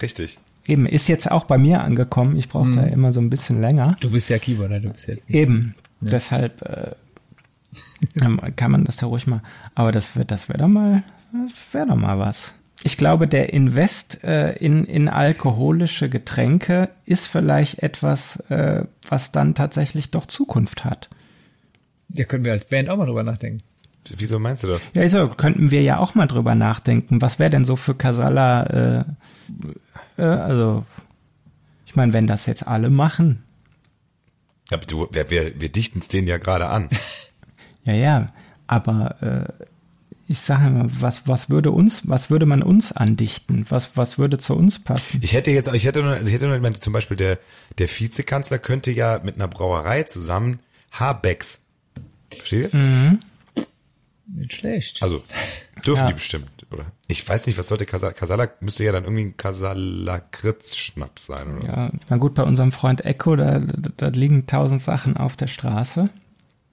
Richtig. Eben. Ist jetzt auch bei mir angekommen. Ich brauche hm. da immer so ein bisschen länger. Du bist ja Keyboarder, du bist jetzt nicht. Eben. Ja. Deshalb äh, kann man das da ruhig mal. Aber das wird, das wäre doch mal, das wäre doch mal was. Ich glaube, der Invest äh, in, in alkoholische Getränke ist vielleicht etwas, äh, was dann tatsächlich doch Zukunft hat. Da können wir als Band auch mal drüber nachdenken. Wieso meinst du das? Ja, also könnten wir ja auch mal drüber nachdenken. Was wäre denn so für Kasalla, äh, äh, also, ich meine, wenn das jetzt alle machen. Aber du, wir, wir, wir dichten es denen ja gerade an. ja, ja, aber äh, ich sage mal, was, was würde uns, was würde man uns andichten? Was, was würde zu uns passen? Ich hätte jetzt, ich hätte nur, also ich hätte nur, zum Beispiel der, der Vizekanzler könnte ja mit einer Brauerei zusammen Habecks. Versteht ihr? Mhm. Nicht schlecht. Also, dürfen ja. die bestimmt, oder? Ich weiß nicht, was sollte Kasalla, Kasalla müsste ja dann irgendwie ein Kasalla-Kritz-Schnaps sein, oder? Ja, na gut, bei unserem Freund Echo, da, da, da liegen tausend Sachen auf der Straße.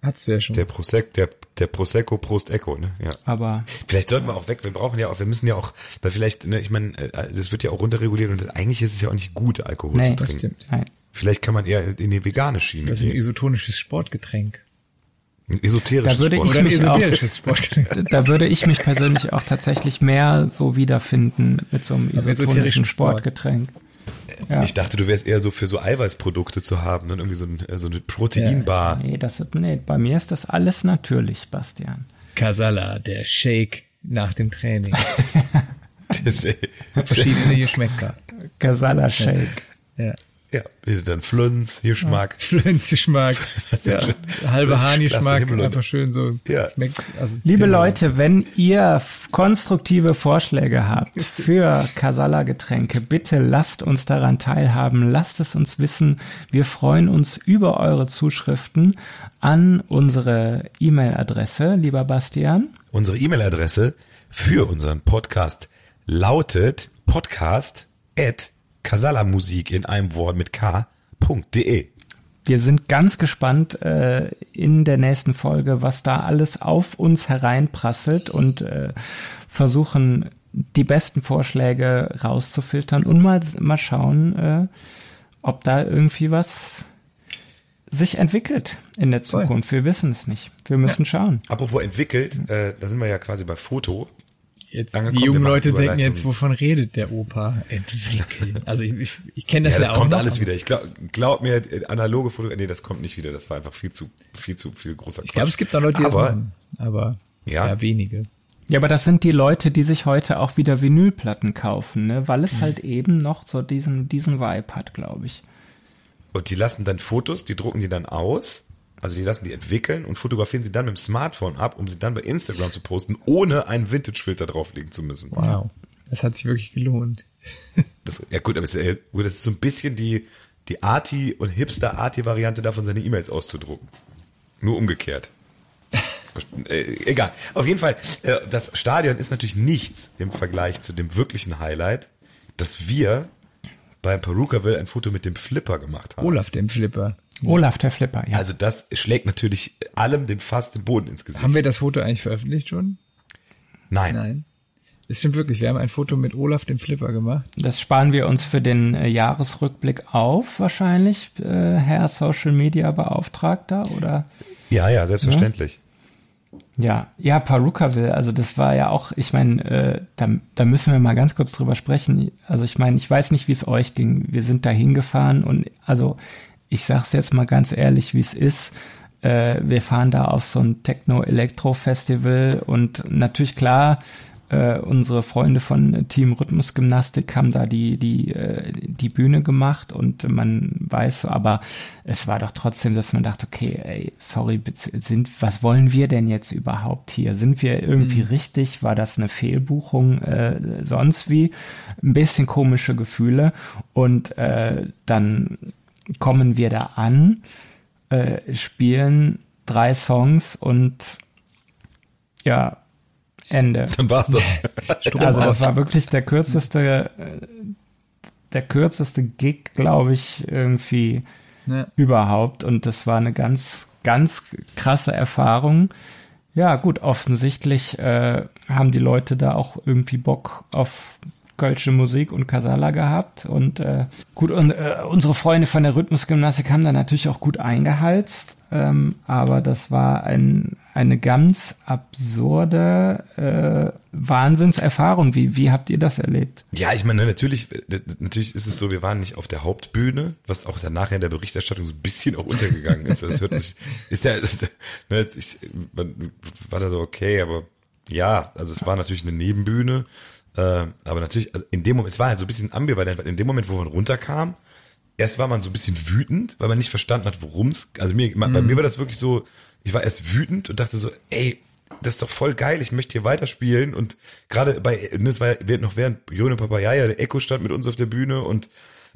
Hat's ja schon. Der Prosecco, der, der Prosecco, Prost Echo, ne? Ja. Aber. Vielleicht sollten wir auch weg, wir brauchen ja auch, wir müssen ja auch, weil vielleicht, ne, ich meine, das wird ja auch runterreguliert und das, eigentlich ist es ja auch nicht gut, Alkohol nee, zu trinken. Das stimmt. Nein. Vielleicht kann man eher in die vegane Schiene gehen. Das ist ein isotonisches Sportgetränk. Ein esoterisches da würde Sport. Ich Oder mich esoterisches auch, Sport. Da würde ich mich persönlich auch tatsächlich mehr so wiederfinden mit so einem esoterischen, esoterischen Sportgetränk. Sport. Ja. Ich dachte, du wärst eher so für so Eiweißprodukte zu haben und irgendwie so, ein, so eine Proteinbar. Ja, nee, das, nee, bei mir ist das alles natürlich, Bastian. Kasalla, der Shake nach dem Training. Verschiedene Geschmäcker. Kasalla Shake. Ja. Ja, dann Flönz-Geschmack. Flönz-Geschmack. Ja. Halbe Hahn-Geschmack. Einfach schön so. Ja. Schmeckt, also Liebe genau. Leute, wenn ihr konstruktive Vorschläge habt für Kasalla-Getränke, bitte lasst uns daran teilhaben. Lasst es uns wissen. Wir freuen uns über eure Zuschriften an unsere E-Mail-Adresse, lieber Bastian. Unsere E-Mail-Adresse für unseren Podcast lautet podcast@ Kasalla-Musik in einem Wort mit k punkt de. Wir sind ganz gespannt äh, in der nächsten Folge, was da alles auf uns hereinprasselt und äh, versuchen, die besten Vorschläge rauszufiltern und mal, mal schauen, äh, ob da irgendwie was sich entwickelt in der Zukunft. Voll. Wir wissen es nicht. Wir müssen ja. schauen. Apropos entwickelt, äh, da sind wir ja quasi bei Foto. Jetzt Lange die kommt, jungen Leute denken jetzt, wovon redet der Opa? Entwickeln. Also ich, ich, ich kenne das ja, ja das auch. Das kommt noch. Alles wieder. Ich glaube, glaub mir, analoge Fotos, nee, das kommt nicht wieder. Das war einfach viel zu, viel zu, viel großer Quatsch. Ich glaube, es gibt da Leute, die aber, das machen, aber ja. ja, wenige. Ja, aber das sind die Leute, die sich heute auch wieder Vinylplatten kaufen, ne? Weil es mhm. halt eben noch so diesen, diesen Vibe hat, glaube ich. Und die lassen dann Fotos, die drucken die dann aus. Also die lassen die entwickeln und fotografieren sie dann mit dem Smartphone ab, um sie dann bei Instagram zu posten, ohne einen Vintage-Filter drauflegen zu müssen. Wow, das hat sich wirklich gelohnt. Das, ja gut, aber das ist so ein bisschen die, die Arti- und Hipster-Arti-Variante davon, seine E-Mails auszudrucken. Nur umgekehrt. Egal, auf jeden Fall, das Stadion ist natürlich nichts im Vergleich zu dem wirklichen Highlight, dass wir beim Parookaville ein Foto mit dem Flipper gemacht haben. Olaf, dem Flipper. Olaf, der Flipper, ja. Also das schlägt natürlich allem dem Fass den Boden ins Gesicht. Haben wir das Foto eigentlich veröffentlicht schon? Nein. Nein. Das stimmt wirklich, wir haben ein Foto mit Olaf, dem Flipper gemacht. Das sparen wir uns für den äh, Jahresrückblick auf wahrscheinlich, äh, Herr Social Media Beauftragter, oder? Ja, ja, selbstverständlich. Ja, ja, ja Parookaville, also das war ja auch, ich meine, äh, da, da müssen wir mal ganz kurz drüber sprechen. Also ich meine, ich weiß nicht, wie es euch ging. Wir sind da hingefahren und also... Ich sag's jetzt mal ganz ehrlich, wie es ist. äh, wir fahren da auf so ein Techno-Elektro-Festival und natürlich klar, äh, unsere Freunde von Team Rhythmus-Gymnastik haben da die, die, äh, die Bühne gemacht und man weiß, aber es war doch trotzdem, dass man dachte, okay, ey, sorry, sind, was wollen wir denn jetzt überhaupt hier? Sind wir irgendwie mhm. richtig? War das eine Fehlbuchung? Äh, sonst wie? Ein bisschen komische Gefühle und äh, dann kommen wir da an, äh, spielen drei Songs und ja, Ende. Dann war's das. Also das war wirklich der kürzeste, der kürzeste Gig, glaube ich, irgendwie ja. überhaupt. Und das war eine ganz, ganz krasse Erfahrung. Ja, gut, offensichtlich äh, haben die Leute da auch irgendwie Bock auf kölsche Musik und Kasalla gehabt und äh, gut und äh, unsere Freunde von der Rhythmusgymnastik haben da natürlich auch gut eingeheizt, ähm, aber das war ein, eine ganz absurde äh, Wahnsinnserfahrung. Wie, wie habt ihr das erlebt? Ja, ich meine, natürlich, natürlich ist es so, wir waren nicht auf der Hauptbühne, was auch danach in der Berichterstattung so ein bisschen auch untergegangen ist. Das hört sich, ist ja, ist, ne, ich, man war da so okay, aber ja, also es war natürlich eine Nebenbühne. Äh, aber natürlich, also in dem Moment, es war halt so ein bisschen ambivalent, weil in dem Moment, wo man runterkam, erst war man so ein bisschen wütend, weil man nicht verstanden hat, worum es, also mir, mhm. bei mir war das wirklich so, ich war erst wütend und dachte so, ey, das ist doch voll geil, ich möchte hier weiterspielen und gerade bei, das war ja noch während Jürgen und Papayaya, der Echo stand mit uns auf der Bühne und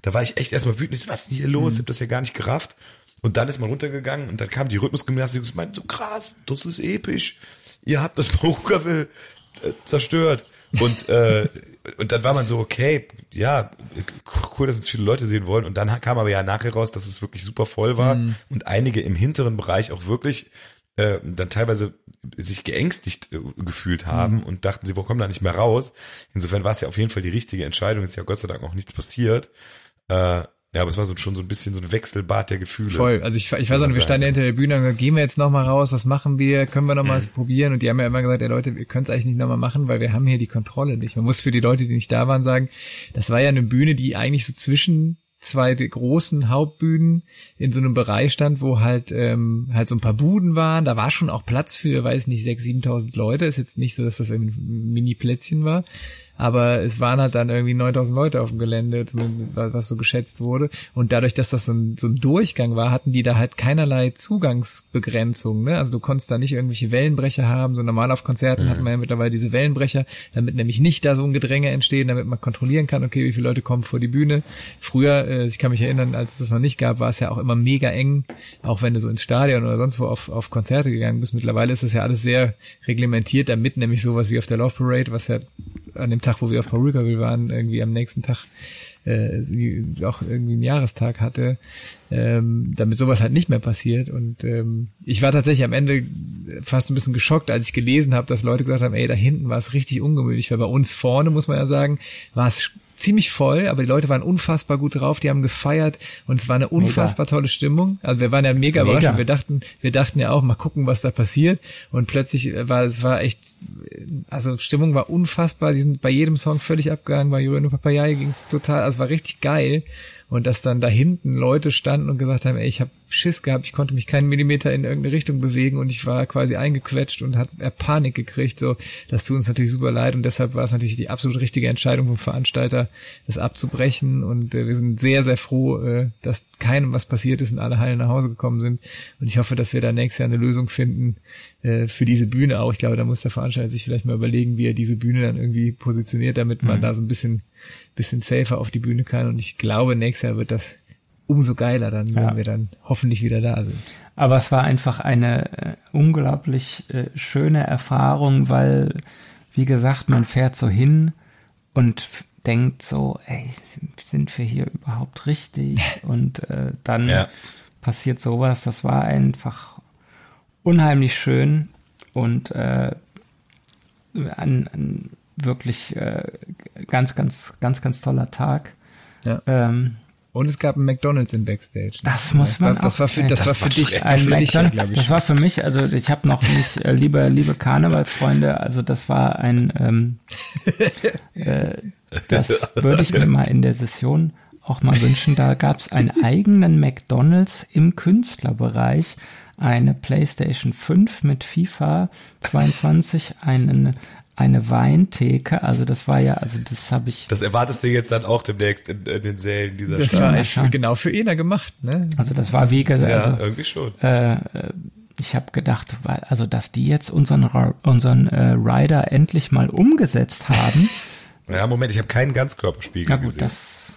da war ich echt erstmal wütend, ich so, was ist denn hier los, mhm. ich hab das ja gar nicht gerafft und dann ist man runtergegangen und dann kam die Rhythmusgymnastik und ich meinte so, krass, das ist episch, ihr habt das Parookaville zerstört. Und äh, und dann war man so, okay, ja, cool, dass uns viele Leute sehen wollen. Und dann kam aber ja nachher raus, dass es wirklich super voll war mhm. und einige im hinteren Bereich auch wirklich äh, dann teilweise sich geängstigt äh, gefühlt haben mhm. und dachten, sie wo kommen da nicht mehr raus. Insofern war es ja auf jeden Fall die richtige Entscheidung. Ist ja Gott sei Dank auch nichts passiert. Äh, Ja, aber es war so, schon so ein bisschen so ein Wechselbad der Gefühle. Voll, also ich, ich weiß auch nicht, wir standen ja hinter der Bühne und gesagt, gehen wir jetzt nochmal raus, was machen wir, können wir nochmal was probieren? Und die haben ja immer gesagt, ey Leute, wir können es eigentlich nicht nochmal machen, weil wir haben hier die Kontrolle nicht. Man muss für die Leute, die nicht da waren, sagen, das war ja eine Bühne, die eigentlich so zwischen zwei großen Hauptbühnen in so einem Bereich stand, wo halt ähm, halt so ein paar Buden waren. Da war schon auch Platz für, weiß nicht, sechstausend, siebentausend Leute. Ist jetzt nicht so, dass das irgendwie ein Mini-Plätzchen war. Aber es waren halt dann irgendwie neuntausend Leute auf dem Gelände, was so geschätzt wurde. Und dadurch, dass das so ein, so ein Durchgang war, hatten die da halt keinerlei Zugangsbegrenzung. Ne? Also du konntest da nicht irgendwelche Wellenbrecher haben. So normal auf Konzerten mhm. hat man ja mittlerweile diese Wellenbrecher, damit nämlich nicht da so ein Gedränge entstehen, damit man kontrollieren kann, okay, wie viele Leute kommen vor die Bühne. Früher, ich kann mich erinnern, als es das noch nicht gab, war es ja auch immer mega eng, auch wenn du so ins Stadion oder sonst wo auf, auf Konzerte gegangen bist. Mittlerweile ist das ja alles sehr reglementiert, damit nämlich sowas wie auf der Love Parade, was ja an dem Tag, wo wir auf Parookaville waren, irgendwie am nächsten Tag äh, auch irgendwie einen Jahrestag hatte, ähm, damit sowas halt nicht mehr passiert. Und ähm, ich war tatsächlich am Ende fast ein bisschen geschockt, als ich gelesen habe, dass Leute gesagt haben, ey, da hinten war es richtig ungemütlich, weil bei uns vorne, muss man ja sagen, war es ziemlich voll, aber die Leute waren unfassbar gut drauf, die haben gefeiert und es war eine unfassbar mega tolle Stimmung. Also wir waren ja mega, mega. überrascht, wir dachten, wir dachten ja auch, mal gucken, was da passiert und plötzlich war es war echt, also Stimmung war unfassbar, die sind bei jedem Song völlig abgegangen, bei Jürgen und Papayaya ging es total, also war richtig geil. Und dass dann da hinten Leute standen und gesagt haben, ey, ich habe Schiss gehabt, ich konnte mich keinen Millimeter in irgendeine Richtung bewegen und ich war quasi eingequetscht und hat Panik gekriegt. So, das tut uns natürlich super leid und deshalb war es natürlich die absolut richtige Entscheidung vom Veranstalter, das abzubrechen. Und äh, wir sind sehr, sehr froh, äh, dass keinem was passiert ist und alle heil nach Hause gekommen sind. Und ich hoffe, dass wir da nächstes Jahr eine Lösung finden äh, für diese Bühne auch. Ich glaube, da muss der Veranstalter sich vielleicht mal überlegen, wie er diese Bühne dann irgendwie positioniert, damit man mhm. da so ein bisschen bisschen safer auf die Bühne kann und ich glaube, nächstes Jahr wird das umso geiler dann, wenn ja. wir dann hoffentlich wieder da sind. Aber es war einfach eine unglaublich äh, schöne Erfahrung, weil, wie gesagt, man fährt so hin und f- denkt so, ey, sind wir hier überhaupt richtig? Und äh, dann ja. passiert sowas, das war einfach unheimlich schön und äh, an, an wirklich äh, ganz, ganz, ganz, ganz toller Tag. Ja. Ähm, und es gab ein McDonald's im Backstage. Das muss das man war, auch. Das war für, das das war für dich ein McDonald's. Das war für mich, also ich habe noch nicht, äh, liebe, liebe Karnevalsfreunde, also das war ein, ähm, äh, das würde ich mir mal in der Session auch mal wünschen, da gab es einen eigenen McDonald's im Künstlerbereich, eine PlayStation fünf mit FIFA zweiundzwanzig, einen eine Weintheke, also das war ja, also das habe ich... Das erwartest du jetzt dann auch demnächst in, in den Sälen dieser Stadt. Das war echt genau für ihn da gemacht, ne? Also das war wie gesagt... Ja, also, irgendwie schon. Äh, ich habe gedacht, weil, also dass die jetzt unseren, unseren äh, Rider endlich mal umgesetzt haben. Ja, Moment, ich habe keinen Ganzkörperspiegel gesehen. Na gut, das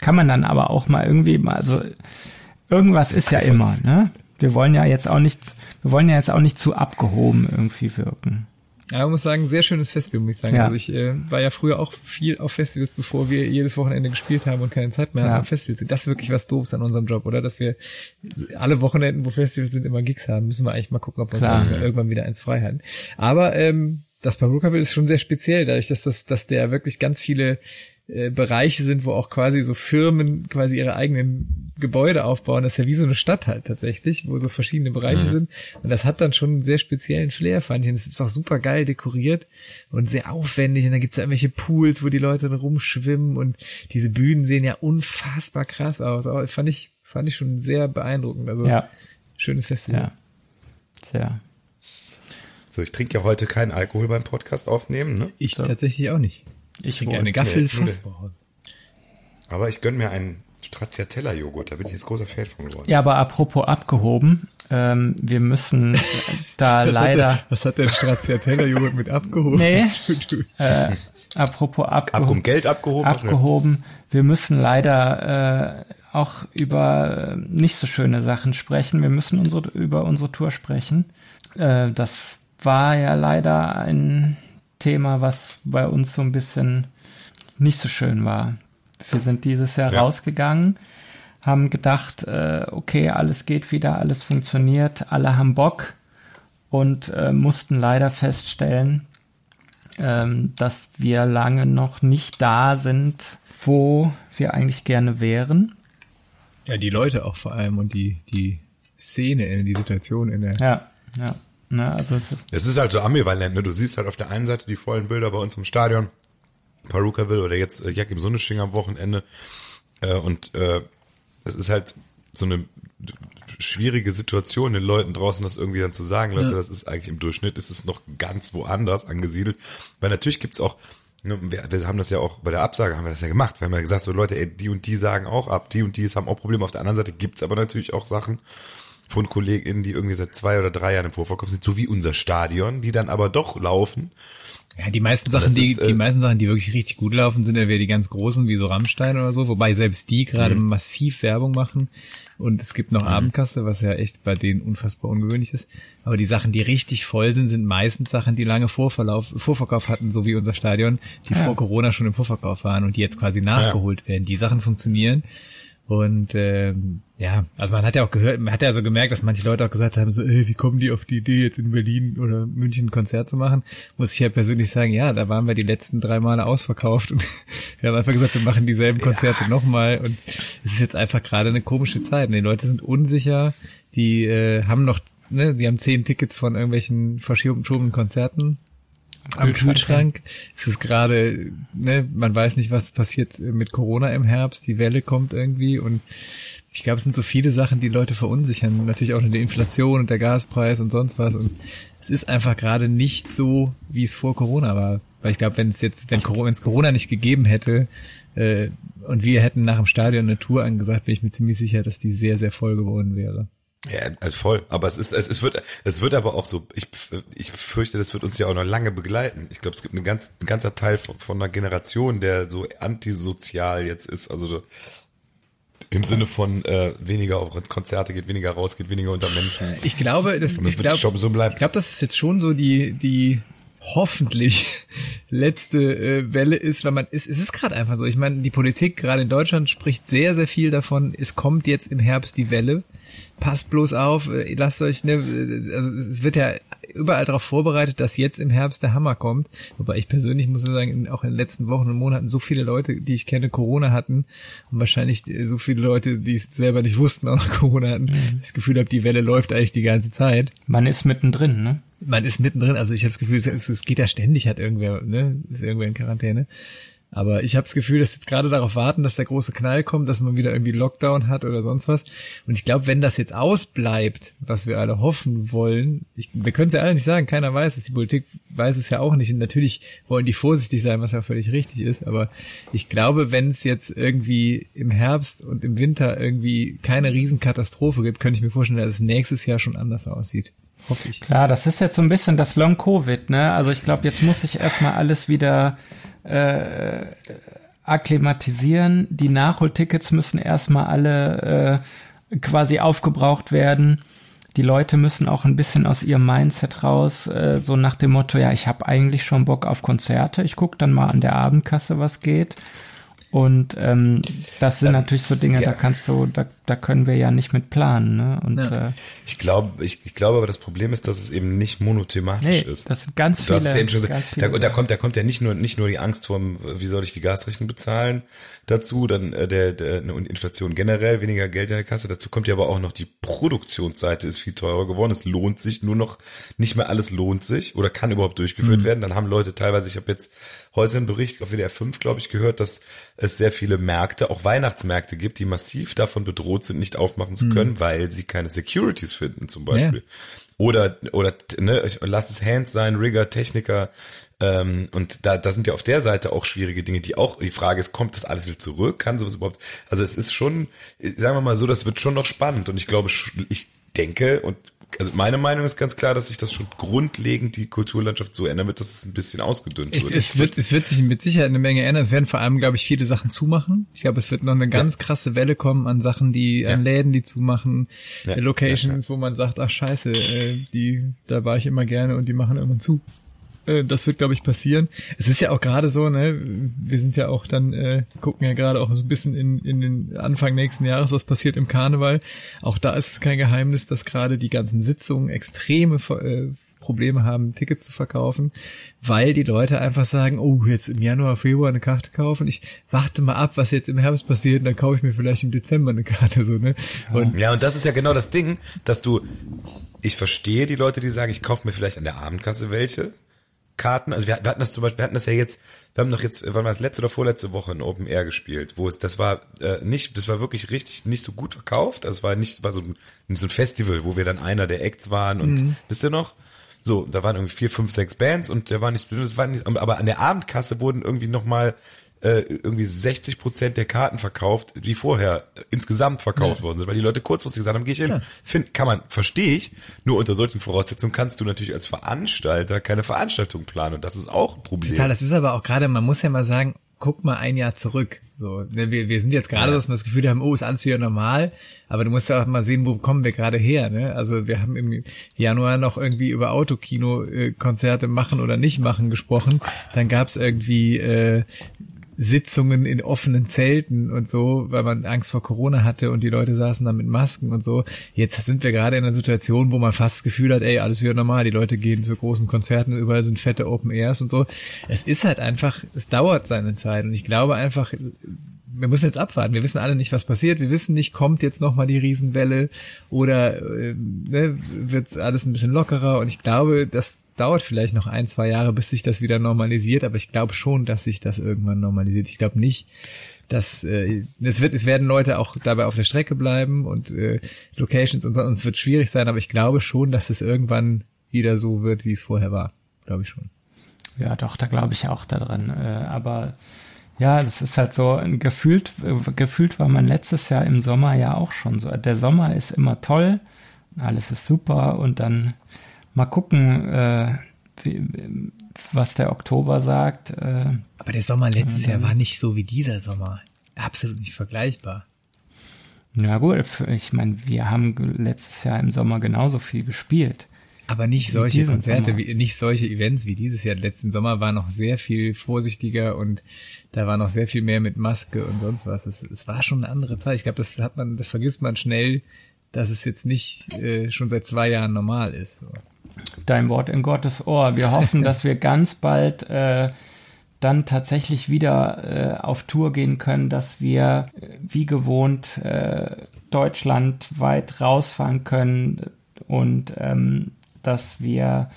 kann man dann aber auch mal irgendwie mal, also irgendwas ist ja immer, ne? Wir wollen ja jetzt auch nicht, wir wollen ja jetzt auch nicht zu abgehoben irgendwie wirken. Ja, ich muss sagen, sehr schönes Festival, muss ich sagen. Ja. Also ich äh, war ja früher auch viel auf Festivals, bevor wir jedes Wochenende gespielt haben und keine Zeit mehr haben, ja. auf Festivals sind. Das ist wirklich was Doofes an unserem Job, oder? Dass wir alle Wochenenden, wo Festivals sind, immer Gigs haben. Müssen wir eigentlich mal gucken, ob wir Klar. uns ja. irgendwann wieder eins frei halten. Aber ähm, das Parookaville ist schon sehr speziell, dadurch, dass das, dass der wirklich ganz viele äh, Bereiche sind, wo auch quasi so Firmen quasi ihre eigenen Gebäude aufbauen. Das ist ja wie so eine Stadt halt tatsächlich, wo so verschiedene Bereiche mhm. sind. Und das hat dann schon einen sehr speziellen Flair, fand ich. Und es ist auch super geil dekoriert und sehr aufwendig. Und da gibt's ja irgendwelche Pools, wo die Leute dann rumschwimmen. Und diese Bühnen sehen ja unfassbar krass aus. Aber fand ich, fand ich schon sehr beeindruckend. Also ja. schönes Festival. Ja. ja. So, ich trinke ja heute keinen Alkohol beim Podcast aufnehmen. Ne? Ich so. tatsächlich auch nicht. Ich, ich trinke wohl. eine Gaffel. Nee, aber ich gönne mir einen Stracciatella-Joghurt, da bin ich jetzt großer Fan von geworden. Ja, aber apropos abgehoben, ähm, wir müssen da was leider... Hat der, was hat der Stracciatella-Joghurt mit abgehoben? Nee, äh, apropos abgehoben. Ab, um Geld abgehoben? Abgehoben. Wir müssen leider äh, auch über nicht so schöne Sachen sprechen. Wir müssen unsere, über unsere Tour sprechen. Äh, das war ja leider ein Thema, was bei uns so ein bisschen nicht so schön war. Wir sind dieses Jahr ja. rausgegangen, haben gedacht, äh, okay, alles geht wieder, alles funktioniert, alle haben Bock und äh, mussten leider feststellen, ähm, dass wir lange noch nicht da sind, wo wir eigentlich gerne wären. Ja, die Leute auch vor allem und die, die Szene, die Situation in der... Ja, ja. Na, also es ist, es ist halt so ambivalent, ne? Du siehst halt auf der einen Seite die vollen Bilder bei uns im Stadion, Parookaville oder jetzt äh, Jack im Sonnenschein am Wochenende äh, und äh, es ist halt so eine schwierige Situation, den Leuten draußen das irgendwie dann zu sagen, Leute, ja. das ist eigentlich im Durchschnitt, ist es noch ganz woanders angesiedelt, weil natürlich gibt's auch, ne, wir, wir haben das ja auch bei der Absage, haben wir das ja gemacht, wir haben ja gesagt, so Leute, ey, die und die sagen auch ab, die und die haben auch Probleme, auf der anderen Seite gibt's aber natürlich auch Sachen von KollegInnen, die irgendwie seit zwei oder drei Jahren im Vorverkauf sind, so wie unser Stadion, die dann aber doch laufen. Ja, die meisten Sachen, die, ist, äh, die meisten Sachen, die wirklich richtig gut laufen, sind ja wieder die ganz großen, wie so Rammstein oder so, wobei selbst die gerade mhm. massiv Werbung machen. Und es gibt noch mhm. Abendkasse, was ja echt bei denen unfassbar ungewöhnlich ist. Aber die Sachen, die richtig voll sind, sind meistens Sachen, die lange Vorverlauf, Vorverkauf hatten, so wie unser Stadion, die ja. vor Corona schon im Vorverkauf waren und die jetzt quasi nachgeholt ja. werden. Die Sachen funktionieren. Und ähm, ja, also man hat ja auch gehört, man hat ja also gemerkt, dass manche Leute auch gesagt haben, so, ey, wie kommen die auf die Idee, jetzt in Berlin oder München ein Konzert zu machen? Muss ich ja persönlich sagen, ja, da waren wir die letzten drei Male ausverkauft und wir haben einfach gesagt, wir machen dieselben Konzerte ja. nochmal und es ist jetzt einfach gerade eine komische Zeit. Und die Leute sind unsicher, die äh, haben noch, ne, die haben zehn Tickets von irgendwelchen verschobenen Konzerten. Am Kühlschrank. Es ist gerade, ne, man weiß nicht, was passiert mit Corona im Herbst. Die Welle kommt irgendwie und ich glaube, es sind so viele Sachen, die Leute verunsichern. Natürlich auch die Inflation und der Gaspreis und sonst was. Und es ist einfach gerade nicht so, wie es vor Corona war. Weil ich glaube, wenn es jetzt, wenn Corona, wenn es Corona nicht gegeben hätte äh, und wir hätten nach dem Stadion eine Tour angesagt, bin ich mir ziemlich sicher, dass die sehr, sehr voll geworden wäre. Ja, also voll. Aber es ist, es, es wird, es wird aber auch so. Ich, ich fürchte, das wird uns ja auch noch lange begleiten. Ich glaube, es gibt einen ganz, ein ganzer Teil von, von einer Generation, der so antisozial jetzt ist. Also so, im Sinne von äh, weniger auch ins Konzerte geht, weniger rausgeht, weniger unter Menschen. Ich glaube, das, das ich glaube, so ich glaube, das ist jetzt schon so die, die hoffentlich letzte äh, Welle ist, weil man ist, es ist gerade einfach so. Ich meine, die Politik gerade in Deutschland spricht sehr, sehr viel davon. Es kommt jetzt im Herbst die Welle. Passt bloß auf, lasst euch, ne, also es wird ja überall darauf vorbereitet, dass jetzt im Herbst der Hammer kommt. Wobei ich persönlich muss nur sagen, auch in den letzten Wochen und Monaten so viele Leute, die ich kenne, Corona hatten und wahrscheinlich so viele Leute, die es selber nicht wussten, auch noch Corona hatten, mhm. das Gefühl habe, die Welle läuft eigentlich die ganze Zeit. Man ist mittendrin, ne? Man ist mittendrin, also ich habe das Gefühl, es, es geht ja ständig, hat irgendwer, ne, ist irgendwer in Quarantäne. Aber ich habe das Gefühl, dass jetzt gerade darauf warten, dass der große Knall kommt, dass man wieder irgendwie Lockdown hat oder sonst was. Und ich glaube, wenn das jetzt ausbleibt, was wir alle hoffen wollen, ich, wir können es ja alle nicht sagen, keiner weiß es, die Politik weiß es ja auch nicht. Und natürlich wollen die vorsichtig sein, was ja völlig richtig ist. Aber ich glaube, wenn es jetzt irgendwie im Herbst und im Winter irgendwie keine Riesenkatastrophe gibt, könnte ich mir vorstellen, dass es nächstes Jahr schon anders aussieht. Hoffe ich. Klar, das ist jetzt so ein bisschen das Long-Covid, ne? Also ich glaube, jetzt muss sich erstmal alles wieder äh, akklimatisieren. Die Nachholtickets müssen erstmal alle äh, quasi aufgebraucht werden. Die Leute müssen auch ein bisschen aus ihrem Mindset raus, äh, so nach dem Motto, ja, ich habe eigentlich schon Bock auf Konzerte. Ich gucke dann mal an der Abendkasse, was geht. Und ähm, das sind natürlich so Dinge, ja. da kannst du, da, da können wir ja nicht mit planen. Ne? Und ja. äh, ich glaube, ich, ich glaube, aber das Problem ist, dass es eben nicht monothematisch nee, ist. Das sind ganz viele. Ja ganz viele da, da kommt, da kommt ja nicht nur, nicht nur die Angst vor, wie soll ich die Gasrechnung bezahlen? Dazu dann äh, der, der eine Inflation generell, weniger Geld in der Kasse. Dazu kommt ja aber auch noch die Produktionsseite ist viel teurer geworden. Es lohnt sich nur noch nicht mehr alles lohnt sich oder kann überhaupt durchgeführt mhm. werden. Dann haben Leute teilweise, ich habe jetzt heute einen Bericht auf W D R fünf, glaube ich, gehört, dass es sehr viele Märkte, auch Weihnachtsmärkte gibt, die massiv davon bedroht sind, nicht aufmachen zu können, mhm. weil sie keine Securities finden zum Beispiel. Ja. Oder, oder ne, lass es Hands sein, Rigger, Techniker. Ähm, und da, da sind ja auf der Seite auch schwierige Dinge, die auch, die Frage ist, kommt das alles wieder zurück? Kann sowas überhaupt, also es ist schon, sagen wir mal so, das wird schon noch spannend. Und ich glaube, ich denke und also meine Meinung ist ganz klar, dass sich das schon grundlegend die Kulturlandschaft so ändern wird, dass es ein bisschen ausgedünnt wird. Es wird, es wird sich mit Sicherheit eine Menge ändern. Es werden vor allem, glaube ich, viele Sachen zumachen. Ich glaube, es wird noch eine ganz ja. krasse Welle kommen an Sachen, die, ja. an Läden, die zumachen, ja. Locations, ja, ja. wo man sagt, ach scheiße, äh, die, da war ich immer gerne und die machen irgendwann zu. Äh, das wird, glaube ich, passieren. Es ist ja auch gerade so, ne, wir sind ja auch dann, äh, gucken ja gerade auch so ein bisschen in, in den Anfang nächsten Jahres, was passiert im Karneval. Auch da ist es kein Geheimnis, dass gerade die ganzen Sitzungen extreme äh, Probleme haben, Tickets zu verkaufen, weil die Leute einfach sagen, oh, jetzt im Januar, Februar eine Karte kaufen, ich warte mal ab, was jetzt im Herbst passiert, und dann kaufe ich mir vielleicht im Dezember eine Karte, so, ne? Und ja, und das ist ja genau das Ding, dass du, ich verstehe die Leute, die sagen, ich kaufe mir vielleicht an der Abendkasse welche Karten, also wir hatten das zum Beispiel, wir hatten das ja jetzt, wir haben doch jetzt, wann war das, letzte oder vorletzte Woche in Open Air gespielt, wo es, das war äh, nicht, das war wirklich richtig nicht so gut verkauft, das war nicht, war so ein, so ein Festival, wo wir dann einer der Acts waren und, mhm. wisst ihr noch? So, da waren irgendwie vier, fünf, sechs Bands und da war nicht, das war nicht, aber an der Abendkasse wurden irgendwie nochmal äh, irgendwie sechzig Prozent der Karten verkauft, die vorher insgesamt verkauft ja. worden sind, weil die Leute kurzfristig gesagt haben, gehe ich hin, ja. find, kann man, verstehe ich, nur unter solchen Voraussetzungen kannst du natürlich als Veranstalter keine Veranstaltung planen und das ist auch ein Problem. Total, das ist aber auch gerade, man muss ja mal sagen, guck mal ein Jahr zurück. So, wir, wir sind jetzt gerade, ja. dass wir das Gefühl haben, oh, ist alles wieder normal, aber du musst ja auch mal sehen, wo kommen wir gerade her, ne? Also wir haben im Januar noch irgendwie über Autokino-Konzerte machen oder nicht machen gesprochen, dann gab's irgendwie äh, Sitzungen in offenen Zelten und so, weil man Angst vor Corona hatte und die Leute saßen dann mit Masken und so. Jetzt sind wir gerade in einer Situation, wo man fast das Gefühl hat, ey, alles wieder normal, die Leute gehen zu großen Konzerten, überall sind fette Open Airs und so. Es ist halt einfach, es dauert seine Zeit und ich glaube einfach, wir müssen jetzt abwarten, wir wissen alle nicht, was passiert, wir wissen nicht, kommt jetzt nochmal die Riesenwelle oder äh, ne, wird's alles ein bisschen lockerer und ich glaube, das dauert vielleicht noch ein, zwei Jahre, bis sich das wieder normalisiert, aber ich glaube schon, dass sich das irgendwann normalisiert. Ich glaube nicht, dass äh, es wird, es werden Leute auch dabei auf der Strecke bleiben und äh, Locations und so, und es wird schwierig sein, aber ich glaube schon, dass es irgendwann wieder so wird, wie es vorher war, glaube ich schon. Ja, doch, da glaube ich auch daran, äh, aber ja, das ist halt so, gefühlt, gefühlt war man letztes Jahr im Sommer ja auch schon so. Der Sommer ist immer toll, alles ist super und dann mal gucken, äh, wie, was der Oktober sagt. Äh, Aber der Sommer letztes äh, Jahr war nicht so wie dieser Sommer, absolut nicht vergleichbar. Na gut, ich meine, wir haben letztes Jahr im Sommer genauso viel gespielt. Aber nicht solche Konzerte, wie, nicht solche Events wie dieses Jahr. Letzten Sommer war noch sehr viel vorsichtiger und da war noch sehr viel mehr mit Maske und sonst was. Es, es war schon eine andere Zeit. Ich glaube, das hat man, das vergisst man schnell, dass es jetzt nicht äh, schon seit zwei Jahren normal ist. So. Dein Wort in Gottes Ohr. Wir hoffen, dass wir ganz bald äh, dann tatsächlich wieder äh, auf Tour gehen können, dass wir äh, wie gewohnt äh, deutschlandweit rausfahren können und ähm, dass wir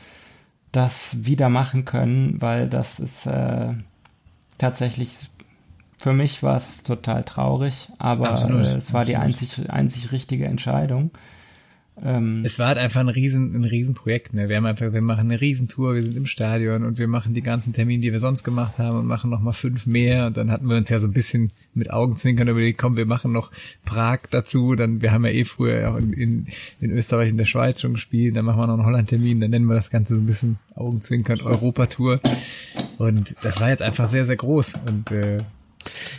das wieder machen können, weil das ist, äh, tatsächlich, für mich war es total traurig, aber absolut, äh, es war absolut. die einzig, einzig richtige Entscheidung. Ähm, es war halt einfach ein riesen, ein riesen Projekt, ne? Wir haben einfach, wir machen eine Riesentour, wir sind im Stadion und wir machen die ganzen Termine, die wir sonst gemacht haben und machen nochmal fünf mehr und dann hatten wir uns ja so ein bisschen mit Augenzwinkern überlegt, komm, wir machen noch Prag dazu, dann, wir haben ja eh früher auch in, in, in Österreich und der Schweiz schon gespielt, dann machen wir noch einen Holland-Termin, dann nennen wir das Ganze so ein bisschen Augenzwinkern, Europatour und das war jetzt einfach sehr, sehr groß und, äh,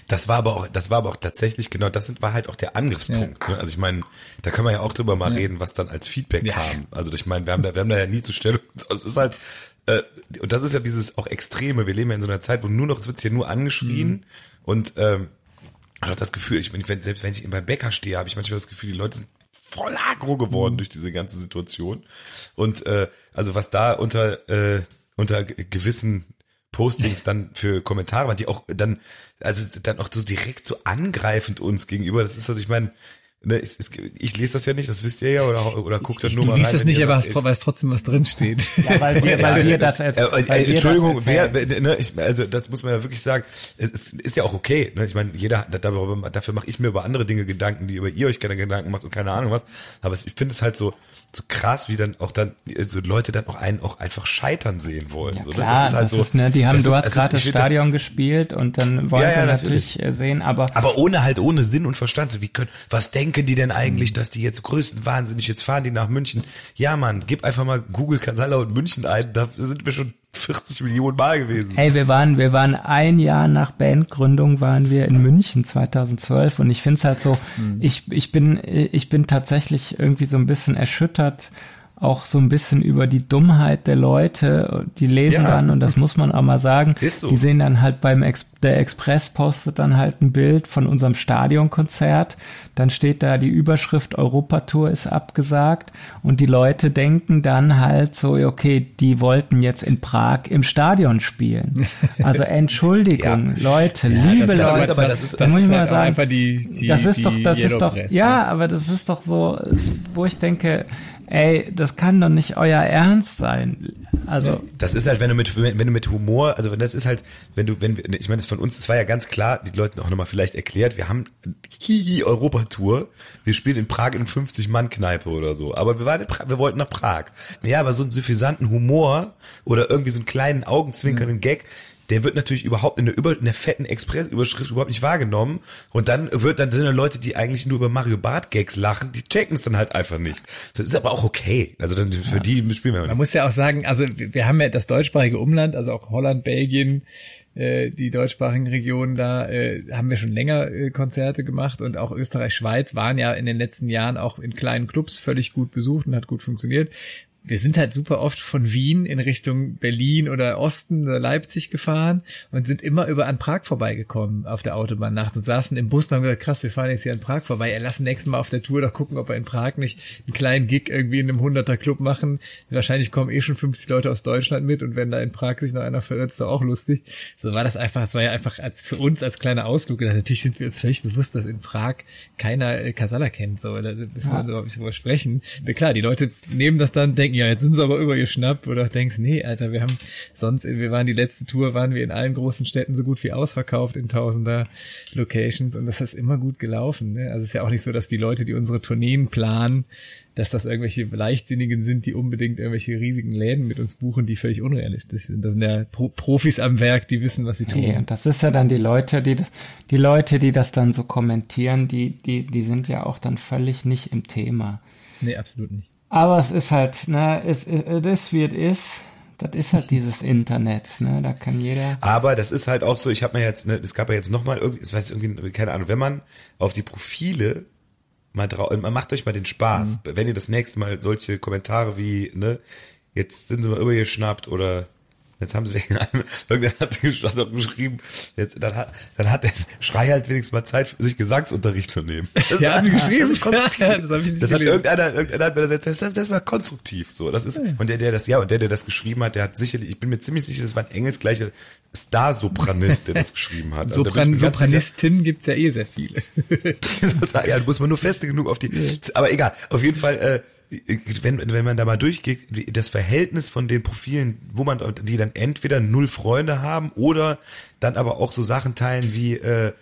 Das war aber auch, das war aber auch tatsächlich, genau, das war halt auch der Angriffspunkt. Ja. Ne? Also ich meine, da kann man ja auch drüber mal ja. reden, was dann als Feedback ja. kam. Also ich meine, wir haben da, wir haben da ja nie zu Stellung. Es ist halt, äh, und das ist ja dieses auch Extreme. Wir leben ja in so einer Zeit, wo nur noch, es wird hier nur angeschrien mhm. und ähm, auch das Gefühl, ich wenn, selbst wenn ich beim Bäcker stehe, habe ich manchmal das Gefühl, die Leute sind voll agro geworden mhm. durch diese ganze Situation. Und äh, also was da unter äh, unter gewissen Postings dann für Kommentare waren, die auch dann, also dann auch so direkt so angreifend uns gegenüber, das ist, also ich meine, ne, ich, ich lese das ja nicht, das wisst ihr ja, oder, oder guckt dann nur mal rein. Du liest das nicht, aber sagt, weiß trotzdem, was drinsteht. Ja, weil wir, weil wir das jetzt, weil wir Entschuldigung, das wer, ne, ich, also das muss man ja wirklich sagen, es ist ja auch okay, ne, ich meine, jeder, darüber, dafür mache ich mir über andere Dinge Gedanken, die über ihr euch gerne Gedanken macht und keine Ahnung was, aber ich finde es halt so, so krass, wie dann auch dann so Leute dann auch einen auch einfach scheitern sehen wollen. Ja, so, klar, das ist halt das so, ist, ne, die haben, das du ist, hast gerade das Stadion das, gespielt und dann wollen ja, sie ja, natürlich sehen, aber aber ohne halt ohne Sinn und Verstand. So, wie können, was denken die denn eigentlich, dass die jetzt größten wahnsinnig, jetzt fahren die nach München? Ja, Mann, gib einfach mal Google Kasalla und München ein, da sind wir schon vierzig Millionen Mal gewesen. Hey, wir waren, wir waren ein Jahr nach Bandgründung waren wir in München zweitausendzwölf und ich finde es halt so, mhm. ich, ich bin, ich bin tatsächlich irgendwie so ein bisschen erschüttert, auch so ein bisschen über die Dummheit der Leute, die lesen ja. dann, und das muss man auch mal sagen, so. Die sehen dann halt beim, Ex- der Express postet dann halt ein Bild von unserem Stadionkonzert, dann steht da die Überschrift Europatour ist abgesagt und die Leute denken dann halt so, okay, die wollten jetzt in Prag im Stadion spielen. Also Entschuldigung, ja. Leute, ja, liebe das, Leute, das, aber das, ist, das muss ist ich halt mal sagen, die, die, das ist doch, das ist doch, ja, aber das ist doch so, wo ich denke, ey, das kann doch nicht euer Ernst sein. Also das ist halt, wenn du mit, wenn du mit Humor, also das ist halt, wenn du, wenn ich meine, das von uns, das war ja ganz klar, die Leuten auch nochmal vielleicht erklärt, wir haben Hihi Europatour, wir spielen in Prag in fünfzig Mann Kneipe oder so, aber wir waren in pra- wir wollten nach Prag. Ja, aber so einen suffisanten Humor oder irgendwie so einen kleinen augenzwinkernden mhm. Gag, der wird natürlich überhaupt in der, über, in der fetten Express-Überschrift überhaupt nicht wahrgenommen. Und dann wird, dann sind da Leute, die eigentlich nur über Mario Barth-Gags lachen, die checken es dann halt einfach nicht. So, das ist aber auch okay. Also dann für ja. die spielen wir nicht. Man muss ja auch sagen, also wir haben ja das deutschsprachige Umland, also auch Holland, Belgien, äh, die deutschsprachigen Regionen da, äh, haben wir schon länger äh, Konzerte gemacht. Und auch Österreich, Schweiz waren ja in den letzten Jahren auch in kleinen Clubs völlig gut besucht und hat gut funktioniert. Wir sind halt super oft von Wien in Richtung Berlin oder Osten oder Leipzig gefahren und sind immer über an Prag vorbeigekommen auf der Autobahn nachts und saßen im Bus und haben gesagt, krass, wir fahren jetzt hier an Prag vorbei. Er lassen nächstes Mal auf der Tour doch gucken, ob wir in Prag nicht einen kleinen Gig irgendwie in einem hunderter Club machen. Wahrscheinlich kommen eh schon fünfzig Leute aus Deutschland mit und wenn da in Prag sich noch einer verirrt, ist doch auch lustig. So war das einfach, es war ja einfach als für uns als kleiner Ausflug. Natürlich sind wir uns völlig bewusst, dass in Prag keiner Kasalla kennt. So, da müssen wir überhaupt nicht drüber sprechen. Na klar, die Leute nehmen das dann, denken, ja, jetzt sind sie aber übergeschnappt, oder denkst, nee, Alter, wir haben sonst, wir waren die letzte Tour, waren wir in allen großen Städten so gut wie ausverkauft in tausender Locations und das ist immer gut gelaufen, ne? Also es ist ja auch nicht so, dass die Leute, die unsere Tourneen planen, dass das irgendwelche Leichtsinnigen sind, die unbedingt irgendwelche riesigen Läden mit uns buchen, die völlig unrealistisch sind. Das sind ja Pro- Profis am Werk, die wissen, was sie tun. Nee, und das ist ja dann die Leute, die die Leute, die das dann so kommentieren, die die die sind ja auch dann völlig nicht im Thema. Nee, absolut nicht. Aber es ist halt, ne, es ist wie es ist. Das ist halt dieses Internet, ne, da kann jeder. Aber das ist halt auch so, ich habe mir jetzt, ne, es gab ja jetzt nochmal irgendwie, es war jetzt irgendwie, keine Ahnung, wenn man auf die Profile mal drauf, macht euch mal den Spaß, mhm. wenn ihr das nächste Mal solche Kommentare wie, ne, jetzt sind sie mal übergeschnappt oder jetzt haben sie wegen einem, irgendjemand hat geschrieben, jetzt, dann hat, dann hat der Schrei halt wenigstens mal Zeit, sich Gesangsunterricht zu nehmen. Das ja, haben sie geschrieben. Das, ja, das, hab ich nicht das hat irgendeiner, irgendeiner hat mir das erzählt, das, das war konstruktiv, so. Das ist, und der, der das, ja, und der, der das geschrieben hat, der hat sicherlich, ich bin mir ziemlich sicher, das war ein engelsgleicher Star-Sopranist, der das geschrieben hat. Sopran, also, Sopranistin gibt's ja eh sehr viele. Ja, da muss man nur feste genug auf die, aber egal, auf jeden Fall, äh, wenn, wenn man da mal durchgeht, das Verhältnis von den Profilen, wo man, die dann entweder null Freunde haben oder dann aber auch so Sachen teilen wie, äh,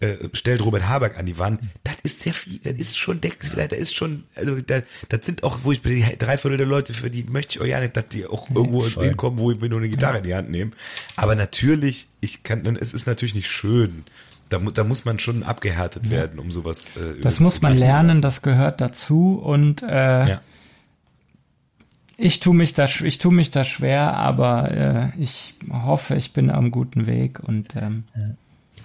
äh, stellt Robert Habeck an die Wand, das ist sehr viel, das ist schon, da ist schon, also da, das sind auch, wo ich bin, drei Viertel der Leute, für die möchte ich auch ja nicht, dass die auch irgendwo nee, hinkommen, wo ich mir nur eine Gitarre ja. in die Hand nehme. Aber natürlich, ich kann, es ist natürlich nicht schön. Da, da muss man schon abgehärtet ja. werden, um sowas. Äh, das muss man lernen, das gehört dazu und äh, ja. ich tue mich da, ich tue mich da schwer, aber äh, ich hoffe, ich bin am guten Weg und ähm, ja.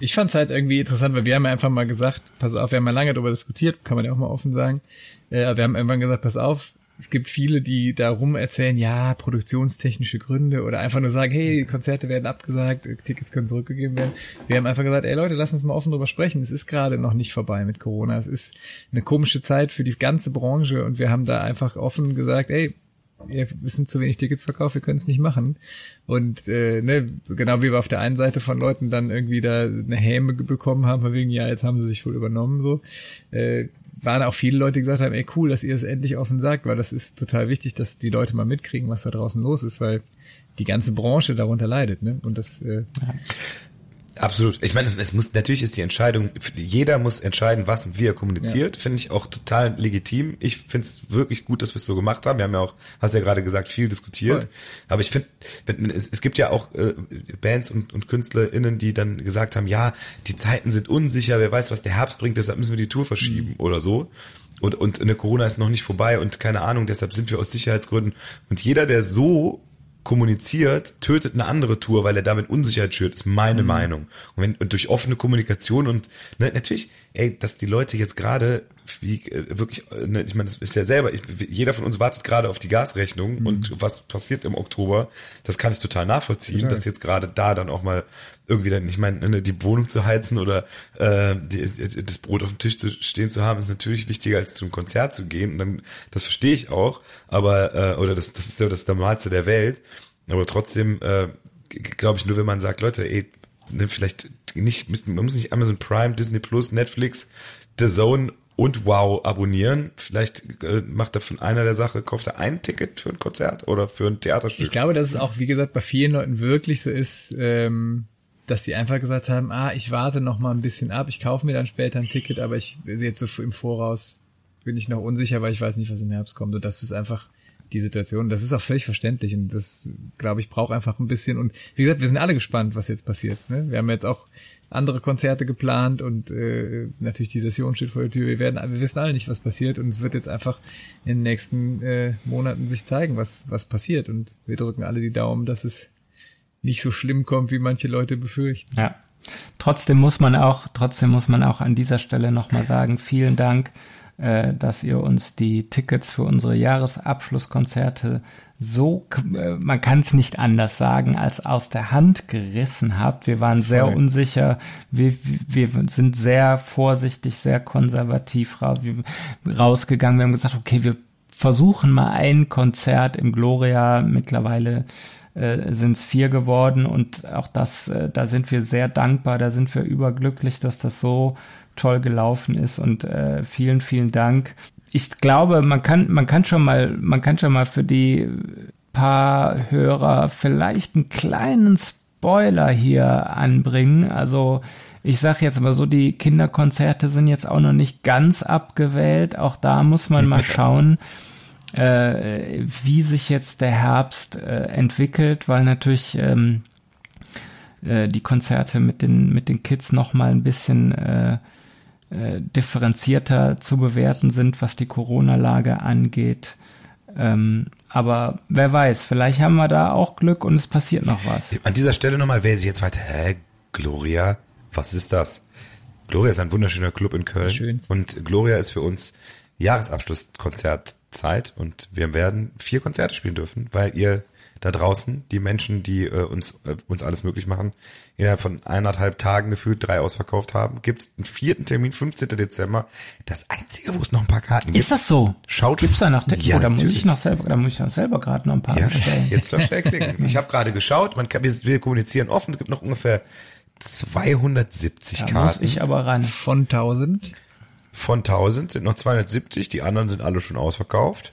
Ich fand es halt irgendwie interessant, weil wir haben ja einfach mal gesagt, pass auf, wir haben ja lange darüber diskutiert, kann man ja auch mal offen sagen, äh, wir haben irgendwann gesagt, pass auf, es gibt viele, die darum erzählen, ja, produktionstechnische Gründe oder einfach nur sagen, hey, Konzerte werden abgesagt, Tickets können zurückgegeben werden. Wir haben einfach gesagt, ey Leute, lasst uns mal offen drüber sprechen, es ist gerade noch nicht vorbei mit Corona, es ist eine komische Zeit für die ganze Branche und wir haben da einfach offen gesagt, ey, wir sind zu wenig Tickets verkauft, wir können es nicht machen. Und äh, ne, genau wie wir auf der einen Seite von Leuten dann irgendwie da eine Häme bekommen haben, von wegen, ja, jetzt haben sie sich wohl übernommen, so, äh, waren auch viele Leute, die gesagt haben, ey, cool, dass ihr das endlich offen sagt, weil das ist total wichtig, dass die Leute mal mitkriegen, was da draußen los ist, weil die ganze Branche darunter leidet, ne? Und das äh, ja. Absolut. Ich meine, es, es muss, natürlich ist die Entscheidung, jeder muss entscheiden, was und wie er kommuniziert. Ja. Finde ich auch total legitim. Ich finde es wirklich gut, dass wir es so gemacht haben. Wir haben ja auch, hast ja gerade gesagt, viel diskutiert. Voll. Aber ich finde, es, es gibt ja auch äh, Bands und, und KünstlerInnen, die dann gesagt haben, ja, die Zeiten sind unsicher, wer weiß, was der Herbst bringt, deshalb müssen wir die Tour verschieben mhm. oder so. Und, und eine Corona ist noch nicht vorbei und keine Ahnung, deshalb sind wir aus Sicherheitsgründen. Und jeder, der so kommuniziert, tötet eine andere Tour, weil er damit Unsicherheit schürt, ist meine mhm. Meinung. Und, wenn, und durch offene Kommunikation und ne, natürlich, ey, dass die Leute jetzt gerade wie äh, wirklich, ne, ich meine, das ist ja selber, ich, jeder von uns wartet gerade auf die Gasrechnung mhm. und was passiert im Oktober, das kann ich total nachvollziehen, total. Dass jetzt gerade da dann auch mal irgendwie dann, ich meine, ne, die Wohnung zu heizen oder äh, die, die, das Brot auf dem Tisch zu stehen zu haben, ist natürlich wichtiger, als zum Konzert zu gehen. Und dann, das verstehe ich auch, aber äh, oder das, das ist ja das Normalste der Welt. Aber trotzdem äh, glaube ich nur, wenn man sagt, Leute, ey, ne, vielleicht nicht, man muss nicht Amazon Prime, Disney Plus, Netflix, The Zone und Wow abonnieren. Vielleicht äh, macht er von einer der Sache, kauft er ein Ticket für ein Konzert oder für ein Theaterstück. Ich glaube, dass es auch, wie gesagt, bei vielen Leuten wirklich so ist, ähm dass sie einfach gesagt haben, ah, ich warte noch mal ein bisschen ab, ich kaufe mir dann später ein Ticket, aber ich jetzt so im Voraus bin ich noch unsicher, weil ich weiß nicht, was im Herbst kommt. Und das ist einfach die Situation. Das ist auch völlig verständlich und das, glaube ich, braucht einfach ein bisschen. Und wie gesagt, wir sind alle gespannt, was jetzt passiert. Ne? Wir haben jetzt auch andere Konzerte geplant und äh, natürlich die Session steht vor der Tür. Wir werden, wir wissen alle nicht, was passiert und es wird jetzt einfach in den nächsten äh, Monaten sich zeigen, was was passiert. Und wir drücken alle die Daumen, dass es nicht so schlimm kommt, wie manche Leute befürchten. Ja. Trotzdem muss man auch, trotzdem muss man auch an dieser Stelle nochmal sagen, vielen Dank, äh, dass ihr uns die Tickets für unsere Jahresabschlusskonzerte so, äh, man kann es nicht anders sagen, als aus der Hand gerissen habt. Wir waren sehr Voll. unsicher, wir, wir sind sehr vorsichtig, sehr konservativ ra- rausgegangen. Wir haben gesagt, okay, wir versuchen mal ein Konzert im Gloria, mittlerweile sind es vier geworden und auch das, da sind wir sehr dankbar, da sind wir überglücklich, dass das so toll gelaufen ist und äh, vielen, vielen Dank. Ich glaube, man kann, man kann schon mal, man kann schon mal für die paar Hörer vielleicht einen kleinen Spoiler hier anbringen. Also ich sag jetzt mal so, die Kinderkonzerte sind jetzt auch noch nicht ganz abgewählt, auch da muss man mal schauen, Äh, wie sich jetzt der Herbst äh, entwickelt, weil natürlich ähm, äh, die Konzerte mit den mit den Kids noch mal ein bisschen äh, äh, differenzierter zu bewerten sind, was die Corona-Lage angeht. Ähm, aber wer weiß, vielleicht haben wir da auch Glück und es passiert noch was. An dieser Stelle nochmal, wer sich jetzt weiter, hä, Gloria, was ist das? Gloria ist ein wunderschöner Club in Köln. Schönst. Und Gloria ist für uns Jahresabschlusskonzert Zeit und wir werden vier Konzerte spielen dürfen, weil ihr da draußen, die Menschen, die äh, uns äh, uns alles möglich machen, innerhalb von eineinhalb Tagen gefühlt drei ausverkauft haben, gibt es einen vierten Termin, fünfzehnten Dezember, das einzige, wo es noch ein paar Karten gibt. Ist das so? Schaut. Gibt's da noch den? Ja, oh, da muss ich noch selber, da muss ich noch selber gerade noch ein paar ja, bestellen. Jetzt läuft schnell klicken. Ich habe gerade geschaut, man kann, wir, wir kommunizieren offen, es gibt noch ungefähr zweihundertsiebzig da Karten. Da muss ich aber ran. Von tausend? Von tausend sind noch zweihundertsiebzig, die anderen sind alle schon ausverkauft.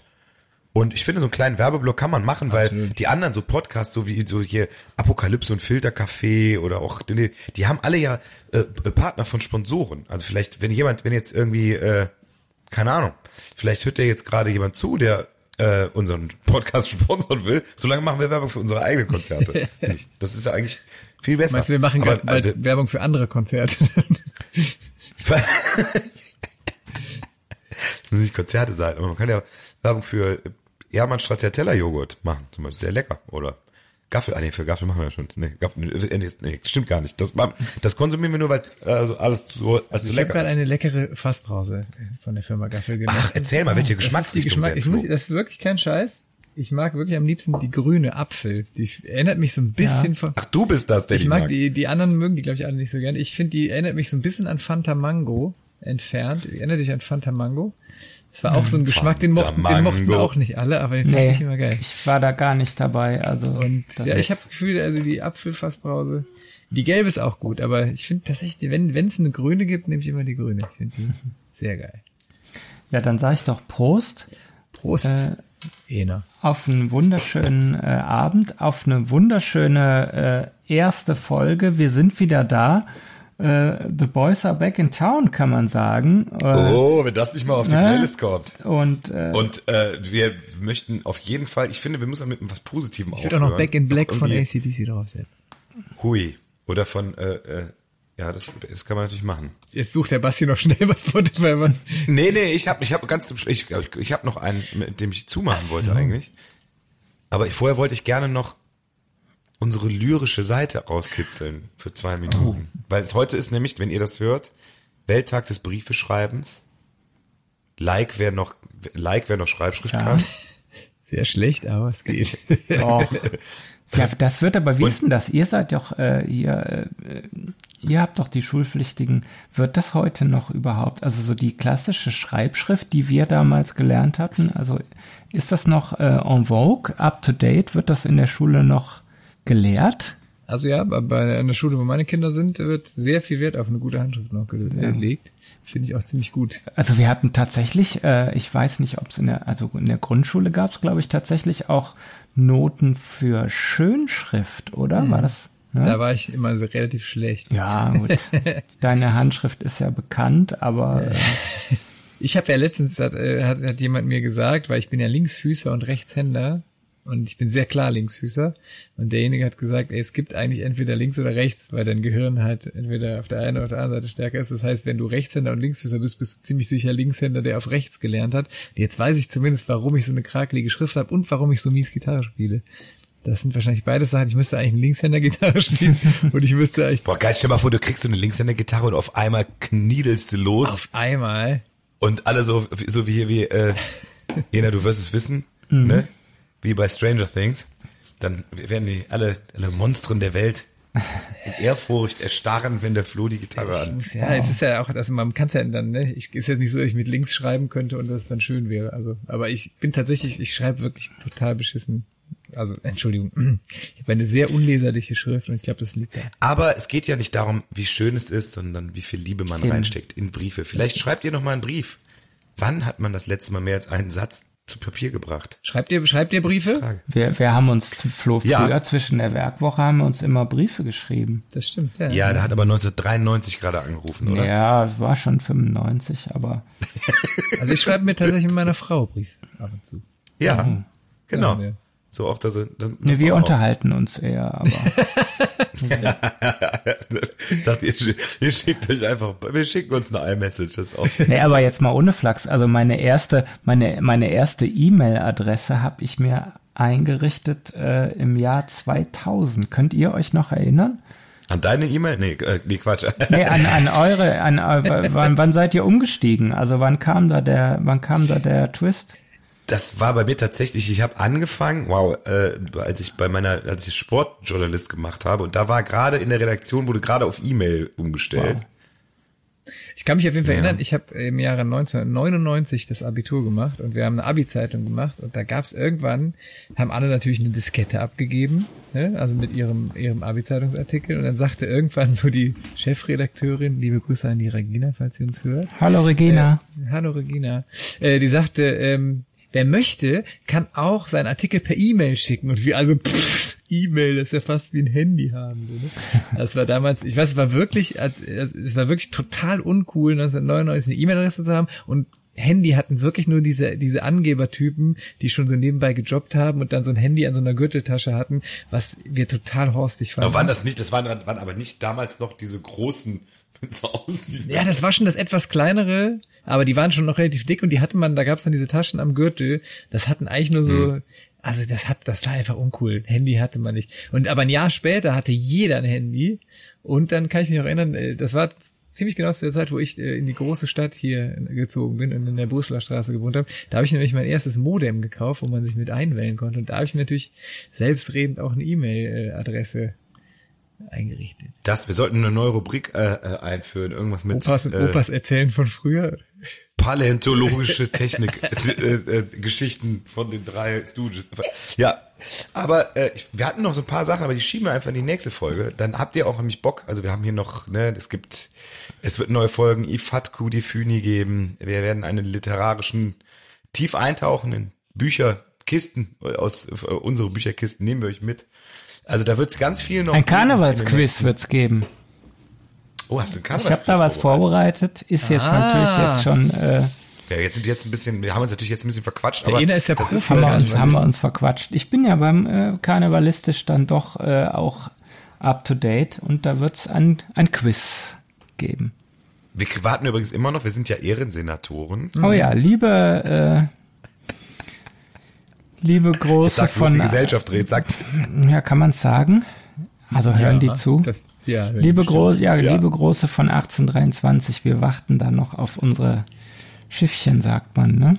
Und ich finde, so einen kleinen Werbeblock kann man machen, weil mhm. die anderen so Podcasts, so wie so hier Apokalypse und Filtercafé oder auch, die, die haben alle ja äh, Partner von Sponsoren. Also vielleicht, wenn jemand, wenn jetzt irgendwie, äh, keine Ahnung, vielleicht hört ja jetzt gerade jemand zu, der äh, unseren Podcast sponsern will, solange machen wir Werbung für unsere eigenen Konzerte. Das ist ja eigentlich viel besser. Meinst du, wir machen aber, bald äh, Werbung für andere Konzerte? Das müssen nicht Konzerte sein, aber man kann ja Werbung für Hermann Stracciatella-Joghurt machen, zum Beispiel, sehr lecker, oder Gaffel, ah nee, für Gaffel machen wir ja schon, nee, Gaffel, nee, nee, stimmt gar nicht, das, das konsumieren wir nur, weil also alles so also also lecker ist. Ich habe gerade eine leckere Fassbrause von der Firma Gaffel genossen. Ach, erzähl mal, welche oh, Geschmacksrichtung Geschmack, ich muss, Das ist wirklich kein Scheiß, ich mag wirklich am liebsten die grüne Apfel, die erinnert mich so ein bisschen ja. von... Ach, du bist das, der ich, ich mag. Die, die anderen mögen die, glaube ich, alle nicht so gern, ich finde, die erinnert mich so ein bisschen an Fanta Mango, entfernt, erinnert dich an Fanta Mango. Es war auch so ein Geschmack, den mochten, den mochten auch nicht alle, aber den fand ich immer geil. Ich war da gar nicht dabei. Also und ja, ich habe das Gefühl, also die Apfelfassbrause, die gelbe ist auch gut, aber ich finde tatsächlich, wenn wenn es eine grüne gibt, nehme ich immer die grüne. Ich finde die sehr geil. Ja, dann sage ich doch Prost. Prost. Äh, Ena. Auf einen wunderschönen äh, Abend, auf eine wunderschöne äh, erste Folge. Wir sind wieder da. Uh, the Boys Are Back in Town, kann man sagen. Oh, uh, wenn das nicht mal auf die ne? Playlist kommt. Und, uh, und uh, wir möchten auf jeden Fall, ich finde, wir müssen mit etwas Positivem aufhören. Ich würde auch noch Back in Black von A C D C draufsetzen. Hui. Oder von, äh, äh, ja, das, das kann man natürlich machen. Jetzt sucht der Basti noch schnell was. was. nee, nee, ich habe ich hab ganz zum Schluss, ich, ich habe noch einen, mit dem ich zumachen so. wollte eigentlich. Aber ich, vorher wollte ich gerne noch unsere lyrische Seite rauskitzeln für zwei Minuten. Oh. Weil es heute ist nämlich, wenn ihr das hört, Welttag des Briefeschreibens. Like, wer noch, like, wer noch Schreibschrift ja. kann. Sehr schlecht, aber es geht. Doch. Ja, das wird aber, wie ist denn das? Ihr seid doch, äh, ihr, äh, ihr habt doch die Schulpflichtigen. Wird das heute noch überhaupt, also so die klassische Schreibschrift, die wir damals gelernt hatten, also ist das noch äh, en vogue, up to date? Wird das in der Schule noch gelehrt? Also ja, bei einer Schule, wo meine Kinder sind, wird sehr viel Wert auf eine gute Handschrift noch gelegt. Ja. Finde ich auch ziemlich gut. Also wir hatten tatsächlich, äh, ich weiß nicht, ob es in der, also in der Grundschule gab es, glaube ich, tatsächlich auch Noten für Schönschrift, oder? Hm. War das? Ne? Da war ich immer so relativ schlecht. Ja, gut. Deine Handschrift ist ja bekannt, aber... Äh, ich habe ja letztens, hat, hat, hat jemand mir gesagt, weil ich bin ja Linksfüßer und Rechtshänder, und ich bin sehr klar Linksfüßer. Und derjenige hat gesagt, ey, es gibt eigentlich entweder links oder rechts, weil dein Gehirn halt entweder auf der einen oder auf der anderen Seite stärker ist. Das heißt, wenn du Rechtshänder und Linksfüßer bist, bist du ziemlich sicher Linkshänder, der auf rechts gelernt hat. Und jetzt weiß ich zumindest, warum ich so eine krakelige Schrift habe und warum ich so mies Gitarre spiele. Das sind wahrscheinlich beides Sachen. Ich müsste eigentlich einen Linkshänder-Gitarre spielen und ich müsste eigentlich... Boah, geil, stell mal vor, du kriegst so eine Linkshänder-Gitarre und auf einmal kniedelst du los. Auf einmal. Und alle so, so wie hier, wie, äh, Jena, du wirst es wissen, mhm. ne? Wie bei Stranger Things, dann werden die alle, alle Monstren der Welt in Ehrfurcht erstarren, wenn der Flo die Gitarre an. Muss, ja, oh. Es ist ja auch, also man kann es ja dann, ne, ich, ist jetzt nicht so, dass ich mit links schreiben könnte und das dann schön wäre, also, aber ich bin tatsächlich, ich schreibe wirklich total beschissen. Also, Entschuldigung. Ich habe eine sehr unleserliche Schrift und ich glaube, das liegt da. Aber es geht ja nicht darum, wie schön es ist, sondern wie viel Liebe man Eben. reinsteckt in Briefe. Vielleicht schreibt ihr nochmal einen Brief. Wann hat man das letzte Mal mehr als einen Satz zu Papier gebracht? Schreibt ihr, schreibt ihr Briefe? Wir, wir haben uns, Flo, früher ja. zwischen der Werkwoche haben wir uns immer Briefe geschrieben. Das stimmt, ja. Ja, da hat aber neunzehnhundertdreiundneunzig gerade angerufen, oder? Ja, war schon fünfundneunzig, aber... Also ich schreibe mir tatsächlich mit meiner Frau Briefe ab und zu. Ja, mhm. genau. Ja, ja. So auch, dass... Dann, nee, wir unterhalten auch. uns eher, aber... ja. Ich dachte, ihr, ihr schickt euch einfach, wir schicken uns eine iMessage. Nee, aber jetzt mal ohne Flachs. Also meine erste, meine, meine erste E-Mail-Adresse habe ich mir eingerichtet äh, im Jahr zweitausend. Könnt ihr euch noch erinnern? An deine E-Mail? Nee, äh, nee Quatsch. Nee, an, an eure, an, wann, wann seid ihr umgestiegen? Also wann kam da der, wann kam da der Twist? Das war bei mir tatsächlich, ich habe angefangen, wow, äh, als ich bei meiner, als ich Sportjournalist gemacht habe und da war gerade in der Redaktion, wurde gerade auf E-Mail umgestellt. Wow. Ich kann mich auf jeden Fall ja. erinnern, ich habe im Jahre neunzehnhundertneunundneunzig das Abitur gemacht und wir haben eine Abi-Zeitung gemacht und da gab es irgendwann, haben alle natürlich eine Diskette abgegeben, ne? Also mit ihrem ihrem Abi-Zeitungsartikel und dann sagte irgendwann so die Chefredakteurin, liebe Grüße an die Regina, falls sie uns hört. Hallo Regina. Äh, hallo Regina. Äh, die sagte, ähm, Wer möchte, kann auch seinen Artikel per E-Mail schicken. Und wir also, pff, E-Mail, das ist ja fast wie ein Handy haben. Oder? Das war damals, ich weiß, es war wirklich, als, es war wirklich total uncool, neunzehnhundertneunundneunzig eine E-Mail-Adresse zu haben. Und Handy hatten wirklich nur diese, diese Angebertypen, die schon so nebenbei gejobbt haben und dann so ein Handy an so einer Gürteltasche hatten, was wir total horstig fanden. Aber waren das nicht, das waren, waren aber nicht damals noch diese großen, so aussieht. Ja, das war schon das etwas kleinere, aber die waren schon noch relativ dick und die hatte man, da gab's dann diese Taschen am Gürtel, das hatten eigentlich nur so, hm. also das hat, das war einfach uncool, Handy hatte man nicht. Und aber ein Jahr später hatte jeder ein Handy und dann kann ich mich noch erinnern, das war ziemlich genau zu der Zeit, wo ich in die große Stadt hier gezogen bin und in der Brüsseler Straße gewohnt habe, da habe ich nämlich mein erstes Modem gekauft, wo man sich mit einwählen konnte und da habe ich mir natürlich selbstredend auch eine E-Mail-Adresse eingerichtet. Das, wir sollten eine neue Rubrik äh, einführen, irgendwas mit Opas und äh, Opas erzählen von früher. Paläontologische Technik äh, äh, Geschichten von den drei Stooges. Ja, aber äh, wir hatten noch so ein paar Sachen, aber die schieben wir einfach in die nächste Folge. Dann habt ihr auch nämlich Bock. Also wir haben hier noch, ne, es gibt, es wird neue Folgen Ifatku Defyni geben. Wir werden einen literarischen tief eintauchenden Bücherkisten aus äh, unsere Bücherkisten nehmen wir euch mit. Also da wird's ganz viel noch... Ein Karnevalsquiz wird's geben. Oh, hast du ein Karnevalsquiz? Ich habe da was vorbereitet. Ist jetzt ah, natürlich jetzt schon... Äh, ja, jetzt sind jetzt ein bisschen... Wir haben uns natürlich jetzt ein bisschen verquatscht. Der aber Ena ist ja das ist, haben, wir uns, haben wir uns verquatscht. Ich bin ja beim äh, Karnevalistisch dann doch äh, auch up to date und da wird's ein, ein Quiz geben. Wir warten übrigens immer noch. Wir sind ja Ehrensenatoren. Oh mhm. ja, liebe... Äh, Liebe Große sagt, von... Die Gesellschaft dreht, sagt. Ja, kann man es sagen? Also hören ja, die zu? Das, ja, liebe, Groß, ja, ja. Liebe Große von achtzehnhundertdreiundzwanzig, wir warten da noch auf unsere Schiffchen, sagt man, ne?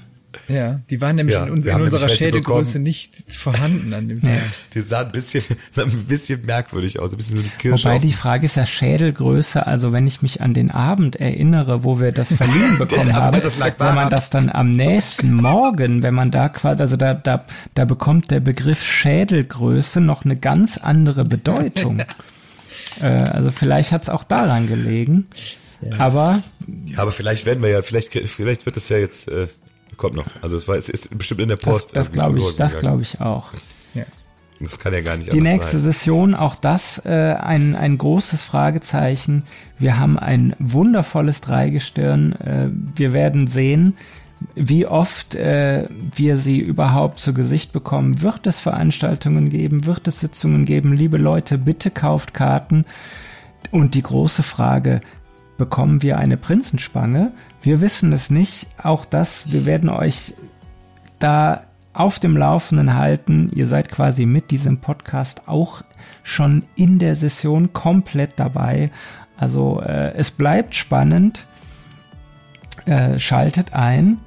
Ja, die waren nämlich ja, in, uns, in unserer Schädelgröße nicht vorhanden an dem Tag. Ja. Die sahen ein bisschen, sahen ein bisschen merkwürdig aus, ein bisschen so eine Kirsche. Wobei die Frage ist ja Schädelgröße, also wenn ich mich an den Abend erinnere, wo wir das verliehen bekommen das, also haben, das lag wenn man das dann am nächsten Morgen, wenn man da quasi, also da, da, da bekommt der Begriff Schädelgröße noch eine ganz andere Bedeutung. äh, also vielleicht hat's auch daran gelegen, ja. aber... Ja, aber vielleicht werden wir ja, vielleicht, vielleicht wird das ja jetzt... Äh, Kommt noch. Also es war, es ist bestimmt in der Post. Das, das glaube ich, das glaube ich auch. Ja. Das kann ja gar nicht anders sein. Die nächste Session, auch das, äh, ein, ein großes Fragezeichen. Wir haben ein wundervolles Dreigestirn. Äh, wir werden sehen, wie oft äh, wir sie überhaupt zu Gesicht bekommen. Wird es Veranstaltungen geben? Wird es Sitzungen geben? Liebe Leute, bitte kauft Karten. Und die große Frage, bekommen wir eine Prinzenspange? Wir wissen es nicht. Auch das, wir werden euch da auf dem Laufenden halten. Ihr seid quasi mit diesem Podcast auch schon in der Session komplett dabei. Also äh, es bleibt spannend. Äh, schaltet ein.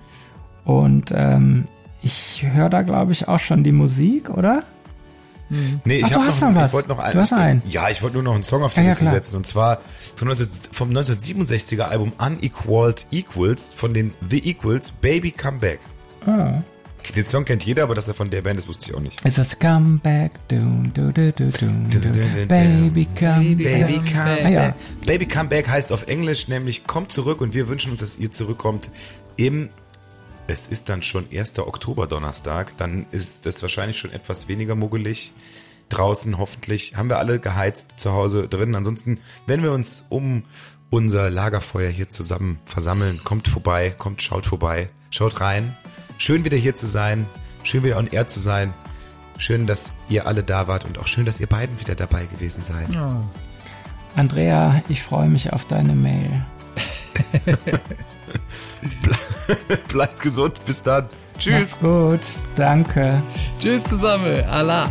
Und ähm, ich höre da, glaube ich, auch schon die Musik, oder? Nee, Ach, ich habe noch, noch, ich wollte noch einen, ich, einen. Ja, ich wollte nur noch einen Song auf die ja, Liste ja, setzen und zwar von neunzehn, vom neunzehnhundertsiebenundsechziger Album Unequaled Equals von den The Equals Baby Come Back. Ah. Den Song kennt jeder, aber dass er von der Band ist, wusste ich auch nicht. It's a comeback, dun, dun, dun, dun, dun, dun, baby come, baby come back. Ah, ja. Baby Come Back heißt auf Englisch nämlich kommt zurück und wir wünschen uns, dass ihr zurückkommt im Es ist dann schon erster Oktober Donnerstag, dann ist es wahrscheinlich schon etwas weniger muggelig. Draußen hoffentlich haben wir alle geheizt zu Hause drin. Ansonsten, wenn wir uns um unser Lagerfeuer hier zusammen versammeln, kommt vorbei, kommt, schaut vorbei, schaut rein. Schön wieder hier zu sein, schön wieder on air zu sein. Schön, dass ihr alle da wart und auch schön, dass ihr beiden wieder dabei gewesen seid. Oh. Andrea, ich freue mich auf deine Mail. Bleibt gesund, bis dann. Tschüss. Macht's gut, danke. Tschüss zusammen, Allah.